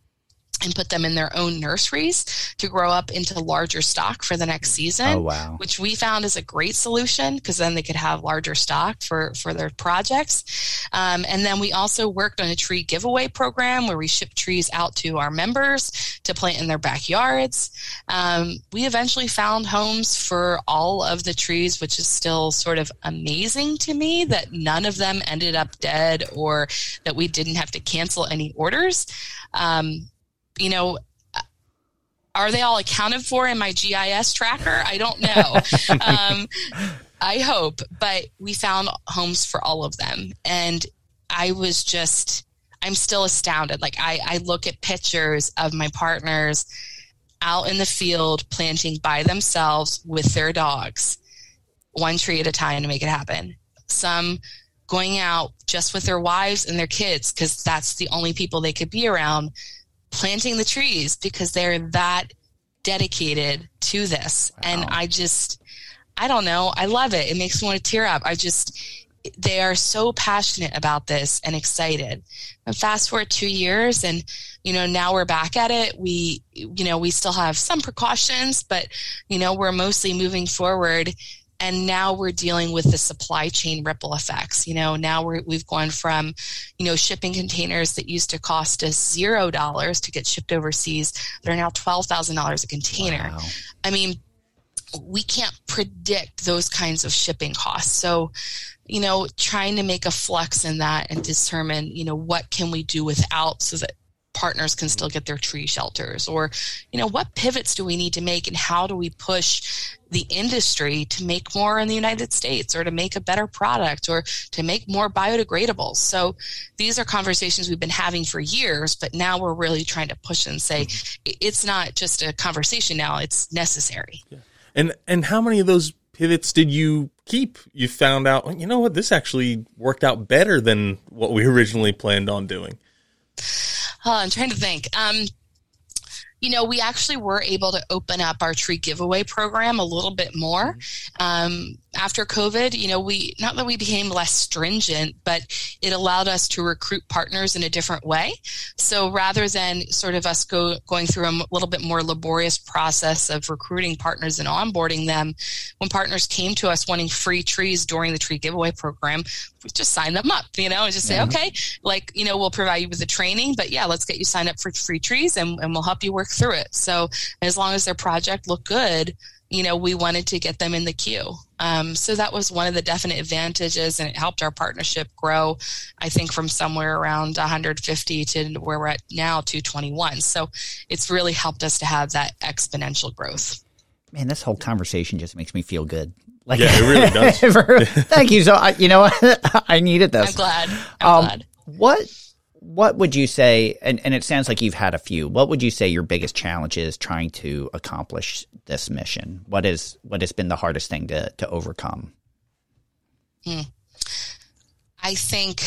and put them in their own nurseries to grow up into larger stock for the next season. Oh, wow. Which we found is a great solution, because then they could have larger stock for their projects. And then we also worked on a tree giveaway program where we shipped trees out to our members to plant in their backyards. We eventually found homes for all of the trees, which is still sort of amazing to me that none of them ended up dead or that we didn't have to cancel any orders. You know, are they all accounted for in my GIS tracker? I don't know. I hope. But we found homes for all of them. And I was just, I'm still astounded. Like, I look at pictures of my partners out in the field planting by themselves with their dogs, one tree at a time to make it happen. Some going out just with their wives and their kids because that's the only people they could be around, planting the trees because they're that dedicated to this. Wow. And I don't know. I love it. It makes me want to tear up. They are so passionate about this and excited. And fast forward 2 years and, you know, now we're back at it. We, you know, we still have some precautions, but, you know, we're mostly moving forward. And now we're dealing with the supply chain ripple effects. You know, now we've gone from, you know, shipping containers that used to cost us $0 to get shipped overseas that are now $12,000 a container. Wow. I mean, we can't predict those kinds of shipping costs. So, you know, trying to make a flux in that and determine, you know, what can we do without so that partners can still get their tree shelters, or, you know, what pivots do we need to make and how do we push the industry to make more in the United States or to make a better product or to make more biodegradables. So these are conversations we've been having for years, but now we're really trying to push and say, it's not just a conversation now, it's necessary. Yeah. And how many of those pivots did you keep? You found out, you know what, this actually worked out better than what we originally planned on doing. Oh, I'm trying to think. You know, we actually were able to open up our tree giveaway program a little bit more. After COVID, you know, not that we became less stringent, but it allowed us to recruit partners in a different way. So rather than sort of us going through a little bit more laborious process of recruiting partners and onboarding them, when partners came to us wanting free trees during the tree giveaway program, we just sign them up, you know, and just say, okay, like, you know, we'll provide you with the training, but yeah, let's get you signed up for free trees and we'll help you work through it. So as long as their project looked good, you know, we wanted to get them in the queue. So that was one of the definite advantages, and it helped our partnership grow, I think, from somewhere around 150 to where we're at now, 221. So it's really helped us to have that exponential growth. Man, this whole conversation just makes me feel good. Like, yeah, it really does. Thank you. So, you know, I needed this. I'm glad. What would you say, and it sounds like you've had a few, what would you say your biggest challenge is trying to accomplish this mission? What has been the hardest thing to overcome? I think,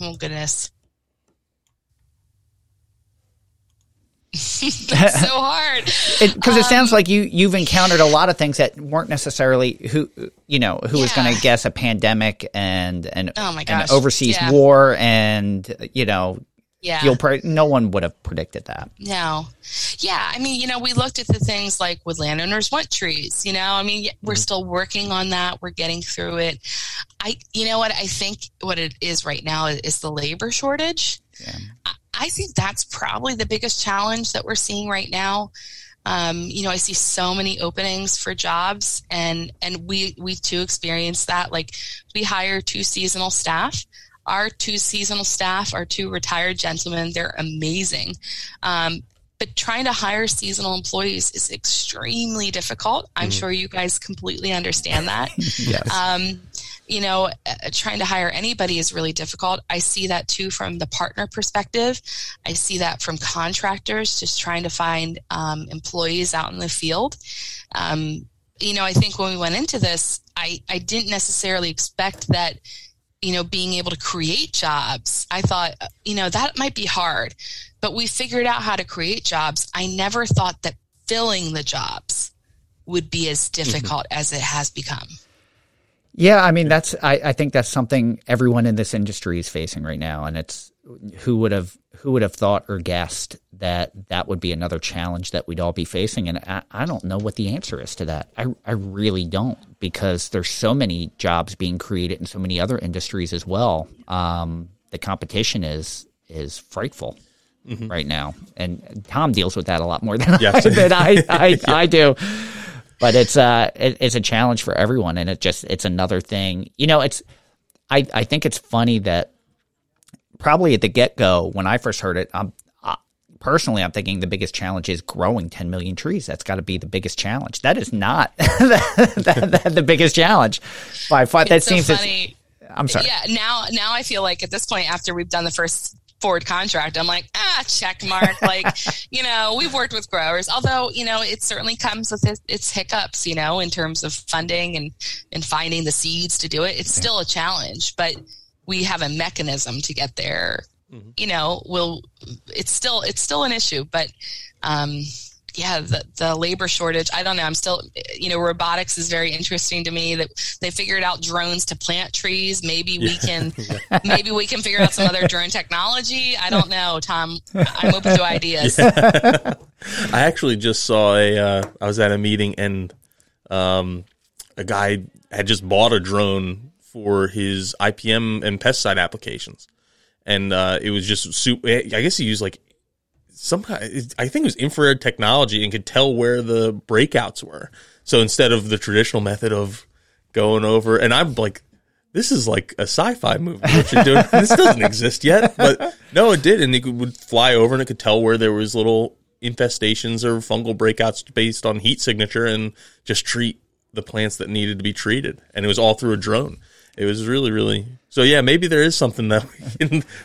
oh goodness. That's so hard. Because it sounds like you've encountered a lot of things that weren't necessarily who was going to guess a pandemic and oh my gosh, an overseas war and, you know, no one would have predicted that. No. Yeah. I mean, you know, we looked at the things like would landowners want trees, you know, I mean, we're still working on that. We're getting through it. You know what, I think what it is right now is the labor shortage. Yeah. I think that's probably the biggest challenge that we're seeing right now. You know, I see so many openings for jobs and we too experience that. Like we hire 2 seasonal staff. Our 2 seasonal staff are 2 retired gentlemen. They're amazing. But trying to hire seasonal employees is extremely difficult. I'm sure you guys completely understand that. Yes. You know, trying to hire anybody is really difficult. I see that too from the partner perspective. I see that from contractors just trying to find employees out in the field. You know, I think when we went into this, I didn't necessarily expect that, you know, being able to create jobs. I thought, you know, that might be hard, but we figured out how to create jobs. I never thought that filling the jobs would be as difficult as it has become. Yeah, I mean, I think that's something everyone in this industry is facing right now, and it's who would have thought or guessed that would be another challenge that we'd all be facing, and I don't know what the answer is to that. I really don't, because there's so many jobs being created in so many other industries as well. The competition is frightful. Mm-hmm. Right now, and Tom deals with that a lot more than I do. But it's a challenge for everyone, and it's another thing. You know, I think it's funny that probably at the get-go when I first heard it, I'm thinking the biggest challenge is growing 10 million trees. That's got to be the biggest challenge. That is not the biggest challenge by far. That seems so funny. I'm sorry. Yeah. Now I feel like at this point, after we've done the first forward contract, I'm like, check mark. Like, you know, we've worked with growers, although, you know, it certainly comes with its hiccups, you know, in terms of funding and finding the seeds to do it. It's still a challenge, but we have a mechanism to get there. Mm-hmm. You know, it's still an issue, but the labor shortage, I don't know. I'm still, you know, robotics is very interesting to me, that they figured out drones to plant trees. Maybe we can figure out some other drone technology. I don't know, Tom. I'm open to ideas. Yeah. I actually just saw I was at a meeting and a guy had just bought a drone for his IPM and pesticide applications. And it was just, I guess he used like, somehow, I think it was infrared technology and could tell where the breakouts were. So instead of the traditional method of going over, and I'm like, this is like a sci-fi movie. What you're doing. This doesn't exist yet, but no, it did. And it would fly over and it could tell where there was little infestations or fungal breakouts based on heat signature, and just treat the plants that needed to be treated. And it was all through a drone. It was really, really. So yeah, maybe there is something that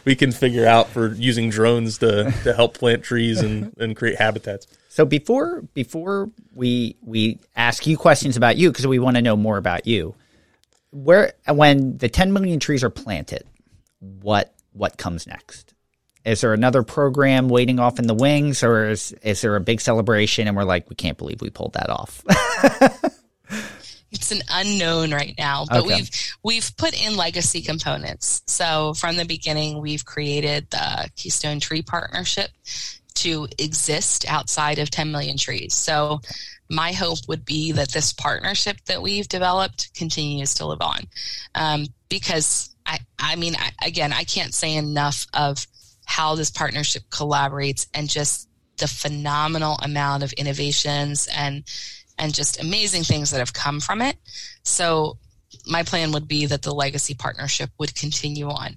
we can figure out for using drones to help plant trees and create habitats. So before we ask you questions about you, because we want to know more about you, when the 10 million trees are planted, what comes next? Is there another program waiting off in the wings, or is there a big celebration and we're like, we can't believe we pulled that off? It's an unknown right now, but we've put in legacy components. So from the beginning, we've created the Keystone Tree Partnership to exist outside of 10 million trees. So my hope would be that this partnership that we've developed continues to live on. Because I can't say enough of how this partnership collaborates, and just the phenomenal amount of innovations and just amazing things that have come from it. So my plan would be that the legacy partnership would continue on.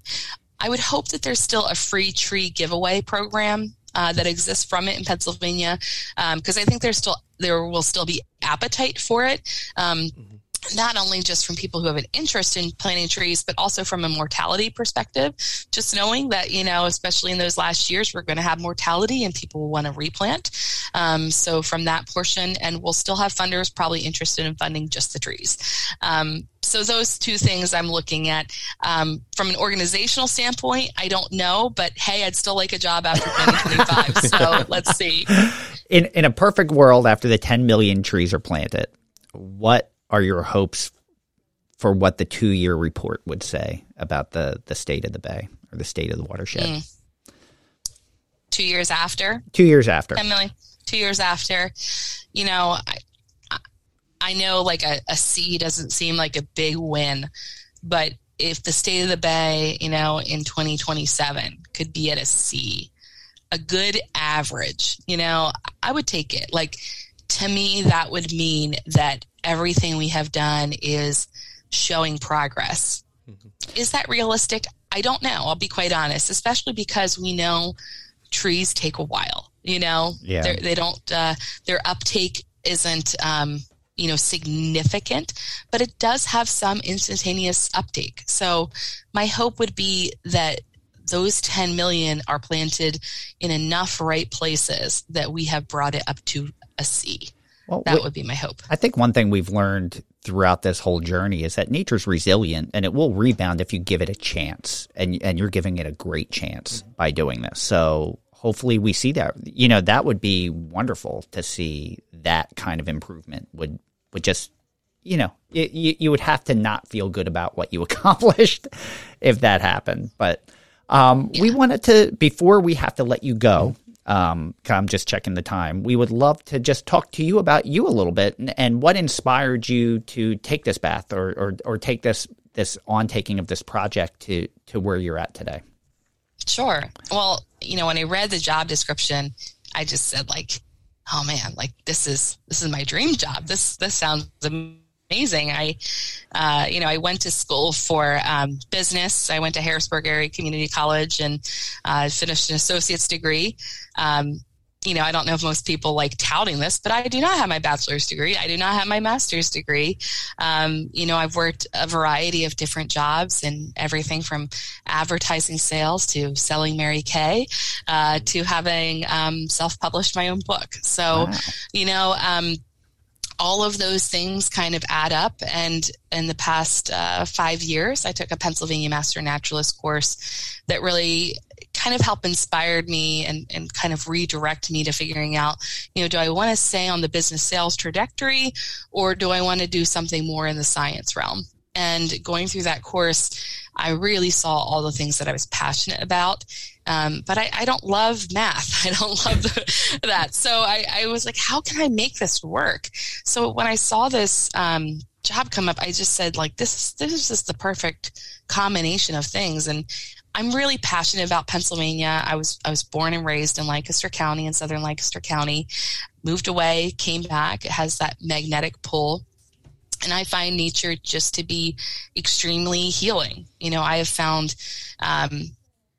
I would hope that there's still a free tree giveaway program that exists from it in Pennsylvania, because I think there will still be appetite for it, not only just from people who have an interest in planting trees, but also from a mortality perspective, just knowing that, you know, especially in those last years, we're going to have mortality and people will want to replant. So from that portion, and we'll still have funders probably interested in funding just the trees. So those two things I'm looking at. From an organizational standpoint, I don't know, but hey, I'd still like a job after 2025. So let's see. In a perfect world, after the 10 million trees are planted, what are your hopes for what the 2-year report would say about the state of the bay or the state of the watershed? 2 years after? 2 years after. 10 million. 2 years after. You know, I know like a C doesn't seem like a big win, but if the state of the bay, you know, in 2027 could be at a C, a good average, you know, I would take it. Like, to me, that would mean that everything we have done is showing progress. Mm-hmm. Is that realistic? I don't know. I'll be quite honest, especially because we know trees take a while, you know, they don't, their uptake isn't, you know, significant, but it does have some instantaneous uptake. So my hope would be that those 10 million are planted in enough right places that we have brought it up to a C. Well, that would be my hope. I think one thing we've learned throughout this whole journey is that nature's resilient and it will rebound if you give it a chance, and you're giving it a great chance by doing this. So hopefully we see that, you know, that would be wonderful to see. That kind of improvement would just, you know, you would have to not feel good about what you accomplished if that happened. But we wanted to, before we have to let you go, I'm just checking the time, we would love to just talk to you about you a little bit and what inspired you to take this path or take this on taking of this project to where you're at today. Sure. Well, you know, when I read the job description, I just said, like, oh man, like this is my dream job. This sounds amazing. I went to school for business. I went to Harrisburg Area Community College and finished an associate's degree. I don't know if most people like touting this, but I do not have my bachelor's degree. I do not have my master's degree. I've worked a variety of different jobs and everything from advertising sales to selling Mary Kay to having self-published my own book. So, wow. All of those things kind of add up. And in the past 5 years, I took a Pennsylvania Master Naturalist course that really kind of helped inspired me and kind of redirect me to figuring out, do I want to stay on the business sales trajectory or do I want to do something more in the science realm? And going through that course, I really saw all the things that I was passionate about. But I don't love math. I don't love that. So I was like, how can I make this work? So when I saw this job come up, I just said, like, this is just the perfect combination of things. And I'm really passionate about Pennsylvania. I was born and raised in Lancaster County, in southern Lancaster County, moved away, came back. It has that magnetic pull. And I find nature just to be extremely healing. I have found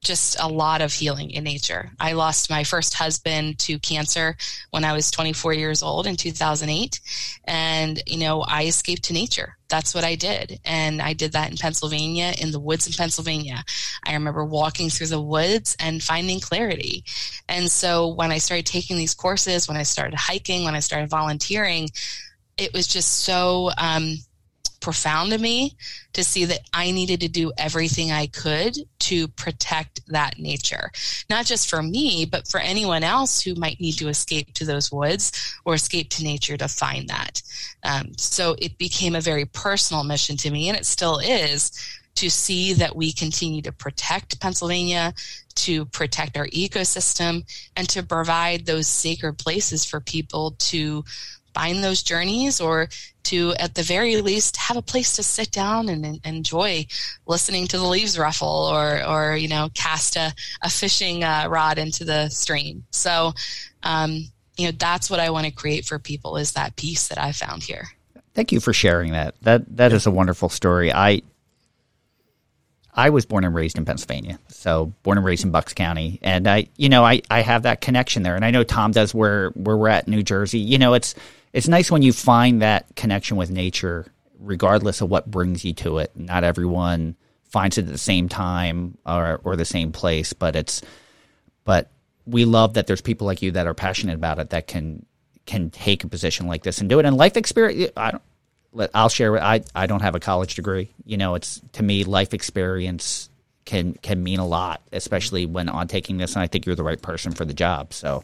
just a lot of healing in nature. I lost my first husband to cancer when I was 24 years old in 2008. And, I escaped to nature. That's what I did. And I did that in Pennsylvania, in the woods in Pennsylvania. I remember walking through the woods and finding clarity. And so when I started taking these courses, when I started hiking, when I started volunteering, it was just so profound to me to see that I needed to do everything I could to protect that nature, not just for me, but for anyone else who might need to escape to those woods or escape to nature to find that. So it became a very personal mission to me, and it still is, to see that we continue to protect Pennsylvania, to protect our ecosystem, and to provide those sacred places for people to find those journeys, or to, at the very least, have a place to sit down and enjoy listening to the leaves ruffle, or cast a fishing rod into the stream. So, that's what I want to create for people, is that peace that I found here. Thank you for sharing that. That is a wonderful story. I was born and raised in Pennsylvania, so born and raised in Bucks County, and I have that connection there, and I know Tom does where we're at, New Jersey. It's nice when you find that connection with nature, regardless of what brings you to it. Not everyone finds it at the same time or the same place, but we love that there's people like you that are passionate about it, that can take a position like this and do it. And life experience, I'll share. I don't have a college degree. It's, to me, life experience can mean a lot, especially when on taking this. And I think you're the right person for the job. So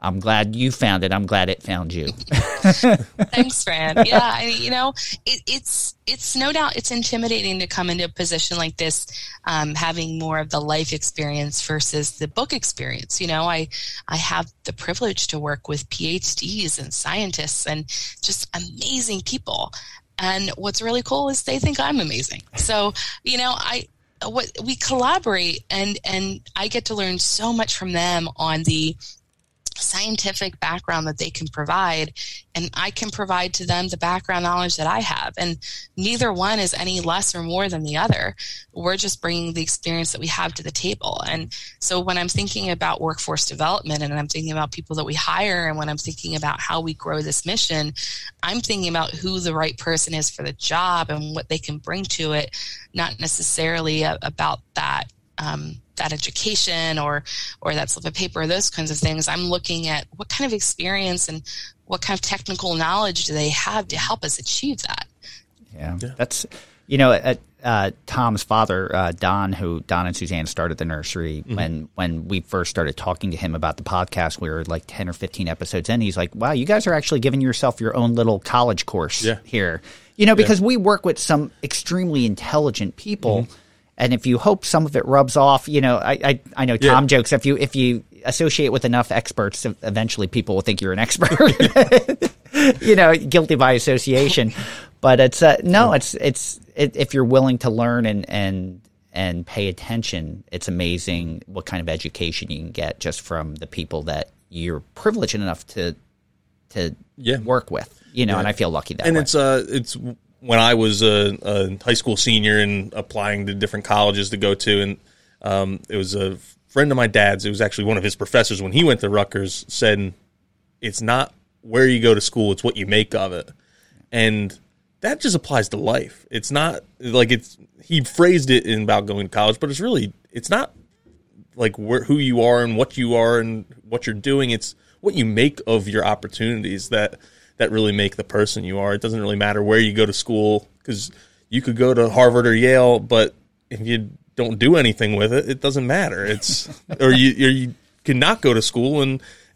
I'm glad you found it. I'm glad it found you. Thanks, Fran. Yeah, it's no doubt it's intimidating to come into a position like this, having more of the life experience versus the book experience. I have the privilege to work with PhDs and scientists and just amazing people. And what's really cool is they think I'm amazing. So, we collaborate and I get to learn so much from them on the scientific background that they can provide, and I can provide to them the background knowledge that I have, and neither one is any less or more than the other. We're just bringing the experience that we have to the table. And so when I'm thinking about workforce development, and I'm thinking about people that we hire, and when I'm thinking about how we grow this mission, I'm thinking about who the right person is for the job and what they can bring to it, not necessarily about that education or that slip of paper, or those kinds of things. I'm looking at what kind of experience and what kind of technical knowledge do they have to help us achieve that. Yeah. That's, you know, Tom's father, Don, who Don and Suzanne started the nursery. Mm-hmm. When we first started talking to him about the podcast, we were like 10 or 15 episodes in. He's like, wow, you guys are actually giving yourself your own little college course here. You know, because we work with some extremely intelligent people. Mm-hmm. And if you hope some of it rubs off, you know, I know Tom jokes, if you associate with enough experts, eventually people will think you're an expert. You know, guilty by association. But it's if you're willing to learn and pay attention, it's amazing what kind of education you can get just from the people that you're privileged enough to work with. You know, and I feel lucky that way. And it's when I was a high school senior and applying to different colleges to go to, and it was a friend of my dad's. It was actually one of his professors when he went to Rutgers said, "It's not where you go to school; it's what you make of it." And that just applies to life. It's not like he phrased it in about going to college, but it's not like who you are and what you are and what you're doing. It's what you make of your opportunities that really make the person you are. It doesn't really matter where you go to school, because you could go to Harvard or Yale, but if you don't do anything with it, it doesn't matter. It's or you can not go to school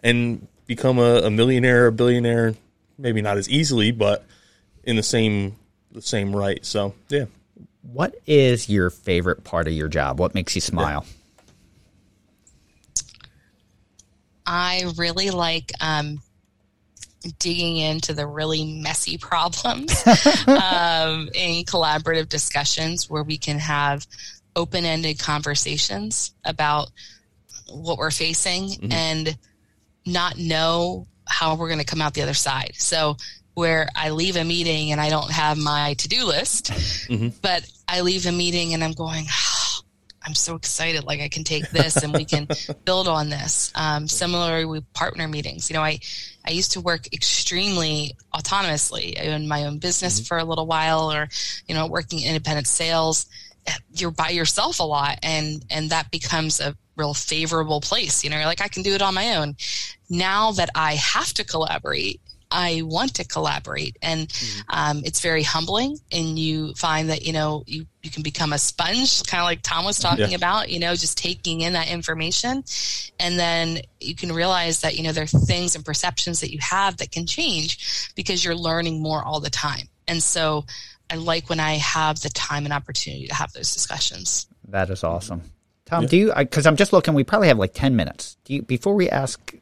and become a millionaire or a billionaire, maybe not as easily, but in the same right. So, yeah. What is your favorite part of your job? What makes you smile? I really like digging into the really messy problems in collaborative discussions where we can have open-ended conversations about what we're facing and not know how we're going to come out the other side. So where I leave a meeting and I don't have my to-do list, but I leave a meeting and I'm going, oh, I'm so excited. Like I can take this and we can build on this. Similarly with partner meetings, you know, I used to work extremely autonomously. I owned my own business for a little while, or, you know, working independent sales. You're by yourself a lot. And that becomes a real favorable place. You know, you're like, I can do it on my own. Now that I have to collaborate, I want to collaborate, and it's very humbling, and you find that, you know, you can become a sponge, kind of like Tom was talking about, you know, just taking in that information. And then you can realize that, you know, there are things and perceptions that you have that can change because you're learning more all the time. And so I like when I have the time and opportunity to have those discussions. That is awesome. Tom, do you, because I'm just looking, we probably have like 10 minutes. Do you, before we ask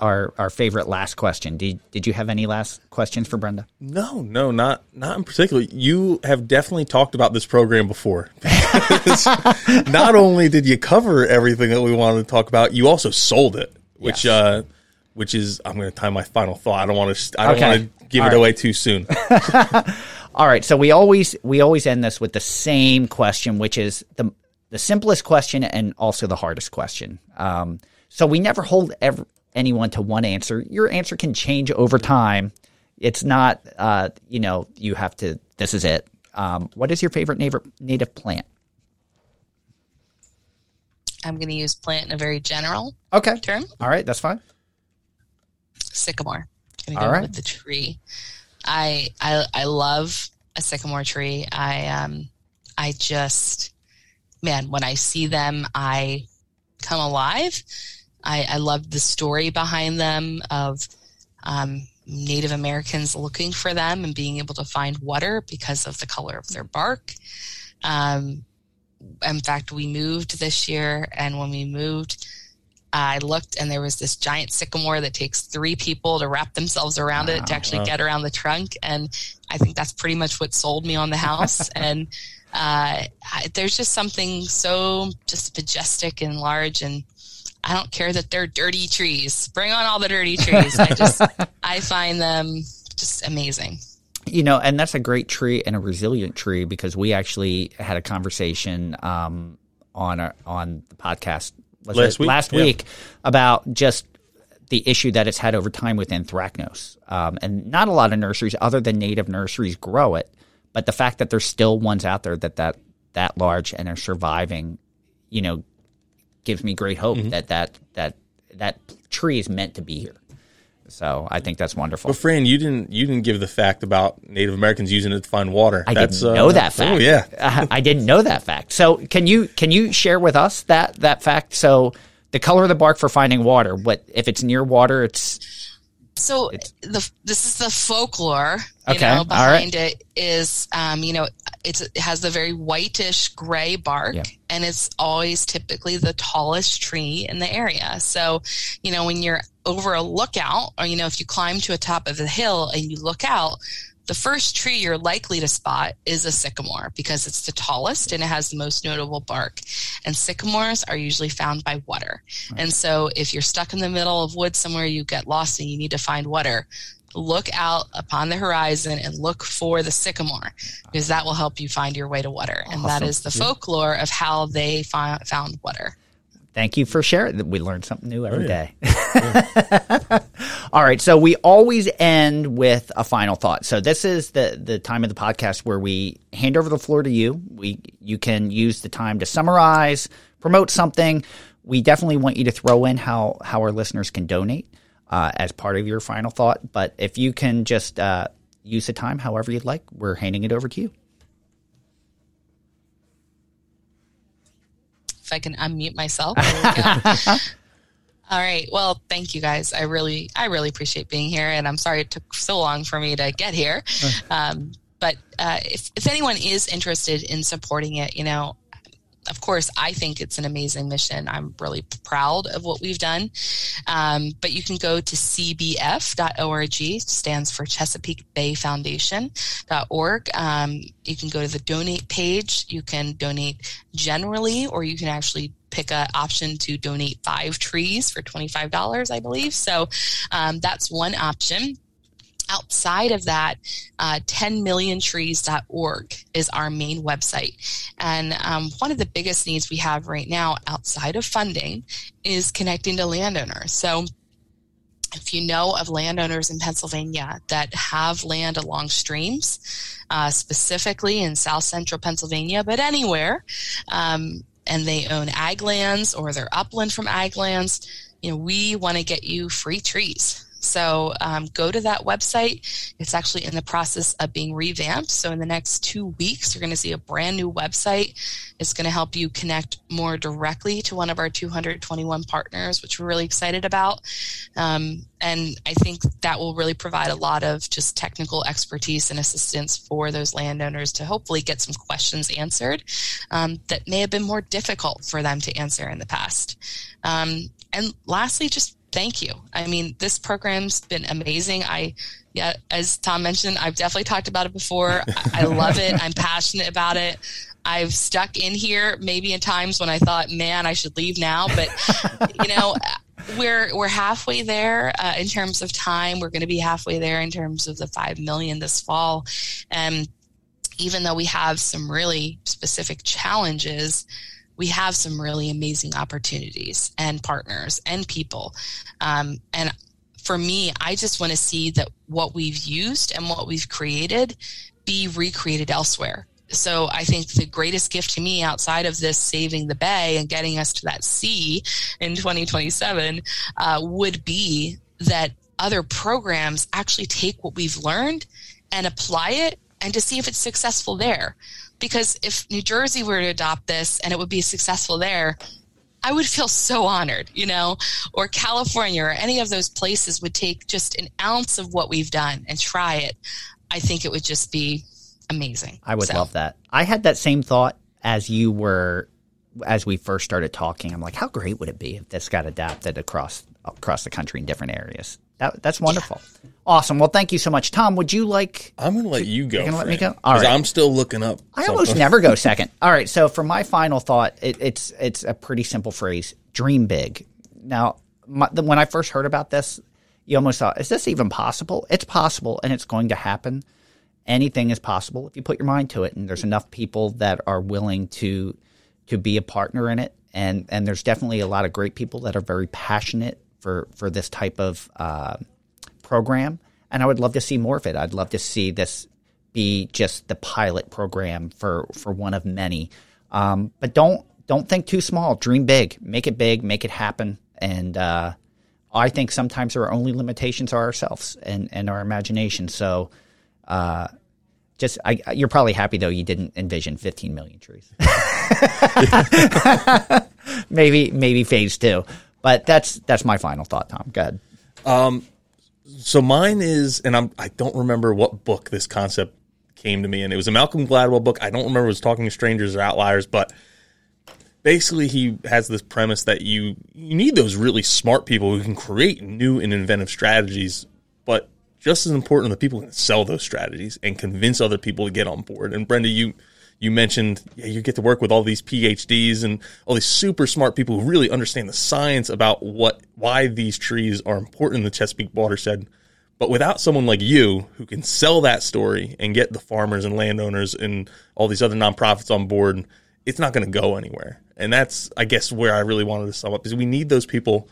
our favorite last question, did you have any last questions for Brenda? No, not in particular. You have definitely talked about this program before. Not only did you cover everything that we wanted to talk about, you also sold it, which which is, I'm going to time my final thought. I don't want to give it away too soon. All right, so we always end this with the same question, which is the simplest question and also the hardest question. So we never hold anyone to one answer. Your answer can change over time. It's not, you know, you have to, this is it. What is your favorite native plant? I'm going to use plant in a very general term. All right. That's fine. Sycamore. I'm going to go with the tree. I love a sycamore tree. I just, man, when I see them, I come alive. I love the story behind them of Native Americans looking for them and being able to find water because of the color of their bark. In fact, we moved this year, and when we moved, I looked and there was this giant sycamore that takes 3 people to wrap themselves around it to actually get around the trunk. And I think that's pretty much what sold me on the house. And there's just something so just majestic and large, and I don't care that they're dirty trees. Bring on all the dirty trees. I find them just amazing. You know, and that's a great tree and a resilient tree, because we actually had a conversation on the podcast last week about just the issue that it's had over time with anthracnose. And not a lot of nurseries other than native nurseries grow it, but the fact that there's still ones out there that large and are surviving, you know, gives me great hope that that tree is meant to be here. So I think that's wonderful. Well, Fran, you didn't give the fact about Native Americans using it to find water. I didn't know that fact. Oh, yeah. I didn't know that fact. So can you share with us that fact? So the color of the bark for finding water. What if it's near water? This is the folklore. Behind it is it has the very whitish gray bark, and it's always typically the tallest tree in the area. So, when you're over a lookout, or if you climb to a top of the hill and you look out, the first tree you're likely to spot is a sycamore because it's the tallest and it has the most notable bark. And sycamores are usually found by water. Okay. And so if you're stuck in the middle of woods somewhere, you get lost and you need to find water, look out upon the horizon and look for the sycamore because that will help you find your way to water. And that is the folklore of how they found water. Thank you for sharing. We learn something new every day. Yeah. All right. So we always end with a final thought. So this is the time of the podcast where we hand over the floor to you. You can use the time to summarize, promote something. We definitely want you to throw in how our listeners can donate as part of your final thought. But if you can just use the time however you'd like, we're handing it over to you. If I can unmute myself. All right. Well, thank you guys. I really appreciate being here, and I'm sorry it took so long for me to get here. But if anyone is interested in supporting it, of course, I think it's an amazing mission. I'm really proud of what we've done. But you can go to cbf.org, stands for Chesapeake Bay Foundation.org. You can go to the donate page. You can donate generally, or you can actually pick an option to donate 5 trees for $25, I believe. So that's one option. Outside of that, 10milliontrees.org is our main website. And one of the biggest needs we have right now outside of funding is connecting to landowners. So if you know of landowners in Pennsylvania that have land along streams, specifically in South Central Pennsylvania, but anywhere, and they own ag lands or they're upland from ag lands, we want to get you free trees. So go to that website. It's actually in the process of being revamped. So in the next 2 weeks, you're going to see a brand new website. It's going to help you connect more directly to one of our 221 partners, which we're really excited about. And I think that will really provide a lot of just technical expertise and assistance for those landowners to hopefully get some questions answered that may have been more difficult for them to answer in the past. And lastly, just thank you. I mean, this program's been amazing. As Tom mentioned, I've definitely talked about it before. I love it. I'm passionate about it. I've stuck in here maybe in times when I thought, man, I should leave now. But, we're halfway there in terms of time. We're going to be halfway there in terms of the 5 million this fall. And even though we have some really specific challenges, we have some really amazing opportunities and partners and people. And for me, I just want to see that what we've used and what we've created be recreated elsewhere. So I think the greatest gift to me outside of this saving the bay and getting us to that sea in 2027 would be that other programs actually take what we've learned and apply it and to see if it's successful there. Because if New Jersey were to adopt this and it would be successful there, I would feel so honored, or California or any of those places would take just an ounce of what we've done and try it. I think it would just be amazing. I would love that. I had that same thought as we first started talking. I'm like, how great would it be if this got adapted across the country in different areas? That's wonderful. Yeah. Awesome. Well, thank you so much. Tom, would you like... I'm going to let you go. You're going to let me go? All right. I'm still looking up. I almost never go second. All right. So for my final thought, it's a pretty simple phrase. Dream big. Now, when I first heard about this, you almost thought, is this even possible? It's possible, and it's going to happen. Anything is possible if you put your mind to it, and there's enough people that are willing to be a partner in it. And there's definitely a lot of great people that are very passionate for this type of program, and I would love to see more of it. I'd love to see this be just the pilot program for one of many. But don't think too small. Dream big. Make it happen, and I think sometimes our only limitations are ourselves and our imagination. So you're probably happy, though, you didn't envision 15 million trees. Maybe phase two. But that's my final thought, Tom. Go ahead. So mine is, and I don't remember what book this concept came to me in. It was a Malcolm Gladwell book. I don't remember if it was Talking to Strangers or Outliers, but basically he has this premise that you need those really smart people who can create new and inventive strategies, but just as important are the people who can sell those strategies and convince other people to get on board. And Brenda, you mentioned you get to work with all these PhDs and all these super smart people who really understand the science about why these trees are important in the Chesapeake watershed. But without someone like you who can sell that story and get the farmers and landowners and all these other nonprofits on board, it's not going to go anywhere. And that's, I guess, where I really wanted to sum up, is we need those people,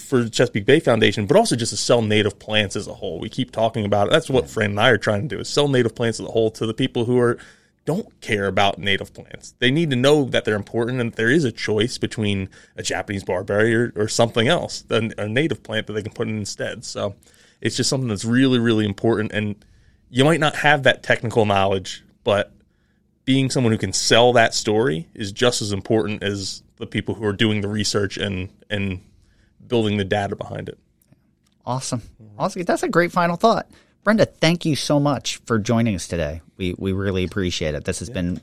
for the Chesapeake Bay Foundation, but also just to sell native plants as a whole. We keep talking about it. That's what Fran and I are trying to do, is sell native plants as a whole to the people who don't care about native plants. They need to know that they're important and that there is a choice between a Japanese barberry or something else, a native plant that they can put in instead. So it's just something that's really, really important. And you might not have that technical knowledge, but being someone who can sell that story is just as important as the people who are doing the research and building the data behind it. Awesome. That's a great final thought. Brenda, thank you so much for joining us today. We really appreciate it. This has been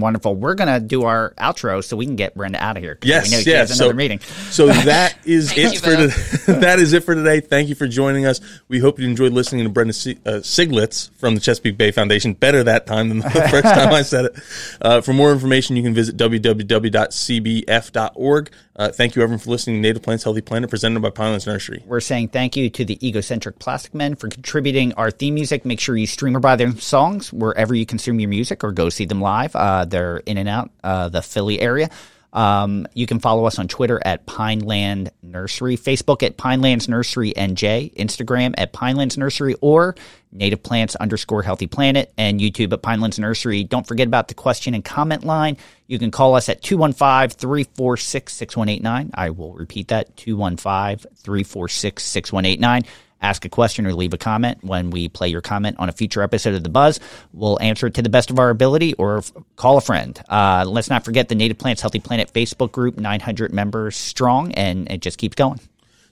wonderful. We're gonna do our outro so we can get Brenda out of here. Yes. Another meeting. So that is it for today. That is it for today. Thank you for joining us. We hope you enjoyed listening to Brenda Sieglitz from the Chesapeake Bay Foundation. Better that time than the first time I said it. For more information, you can visit www.cbf.org. Thank you, everyone, for listening to Native Plants, Healthy Planet, presented by Pinelands Nursery. We're saying thank you to the Egocentric Plastic Men for contributing our theme music. Make sure you stream or buy their songs wherever you consume your music, or go see them live. They're in and out the Philly area. You can follow us on Twitter at Pineland Nursery, Facebook at Pinelands Nursery NJ, Instagram at Pinelands Nursery, or NativePlants_Healthy Planet, and YouTube at Pinelands Nursery. Don't forget about the question and comment line. You can call us at 215-346-6189. I will repeat that, 215-346-6189. Ask a question or leave a comment. When we play your comment on a future episode of The Buzz, we'll answer it to the best of our ability, or call a friend. Let's not forget the Native Plants Healthy Planet Facebook group, 900 members strong, and it just keeps going.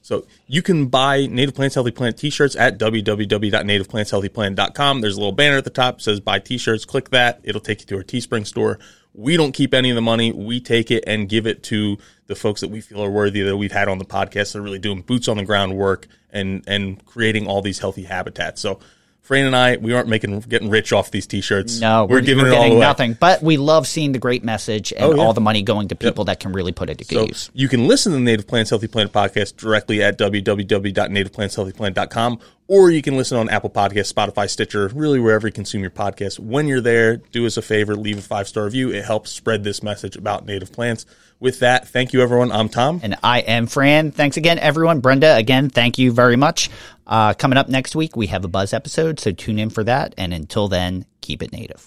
So you can buy Native Plants Healthy Planet t-shirts at www.nativeplantshealthyplanet.com. There's a little banner at the top that says buy t-shirts. Click that. It'll take you to our Teespring store. We don't keep any of the money. We take it and give it to the folks that we feel are worthy, that we've had on the podcast. They're really doing boots on the ground work and creating all these healthy habitats. So Fran and I, we aren't getting rich off these t-shirts. No, we're giving it all away. Nothing, but we love seeing the great message and all the money going to people that can really put it to good use. You can listen to the Native Plants Healthy Planet podcast directly at www.nativeplantshealthyplanet.com, or you can listen on Apple Podcasts, Spotify, Stitcher, really wherever you consume your podcast. When you're there, do us a favor, leave a 5-star review. It helps spread this message about native plants. With that, thank you, everyone. I'm Tom. And I am Fran. Thanks again, everyone. Brenda, again, thank you very much. Coming up next week, we have a Buzz episode, so tune in for that. And until then, keep it native.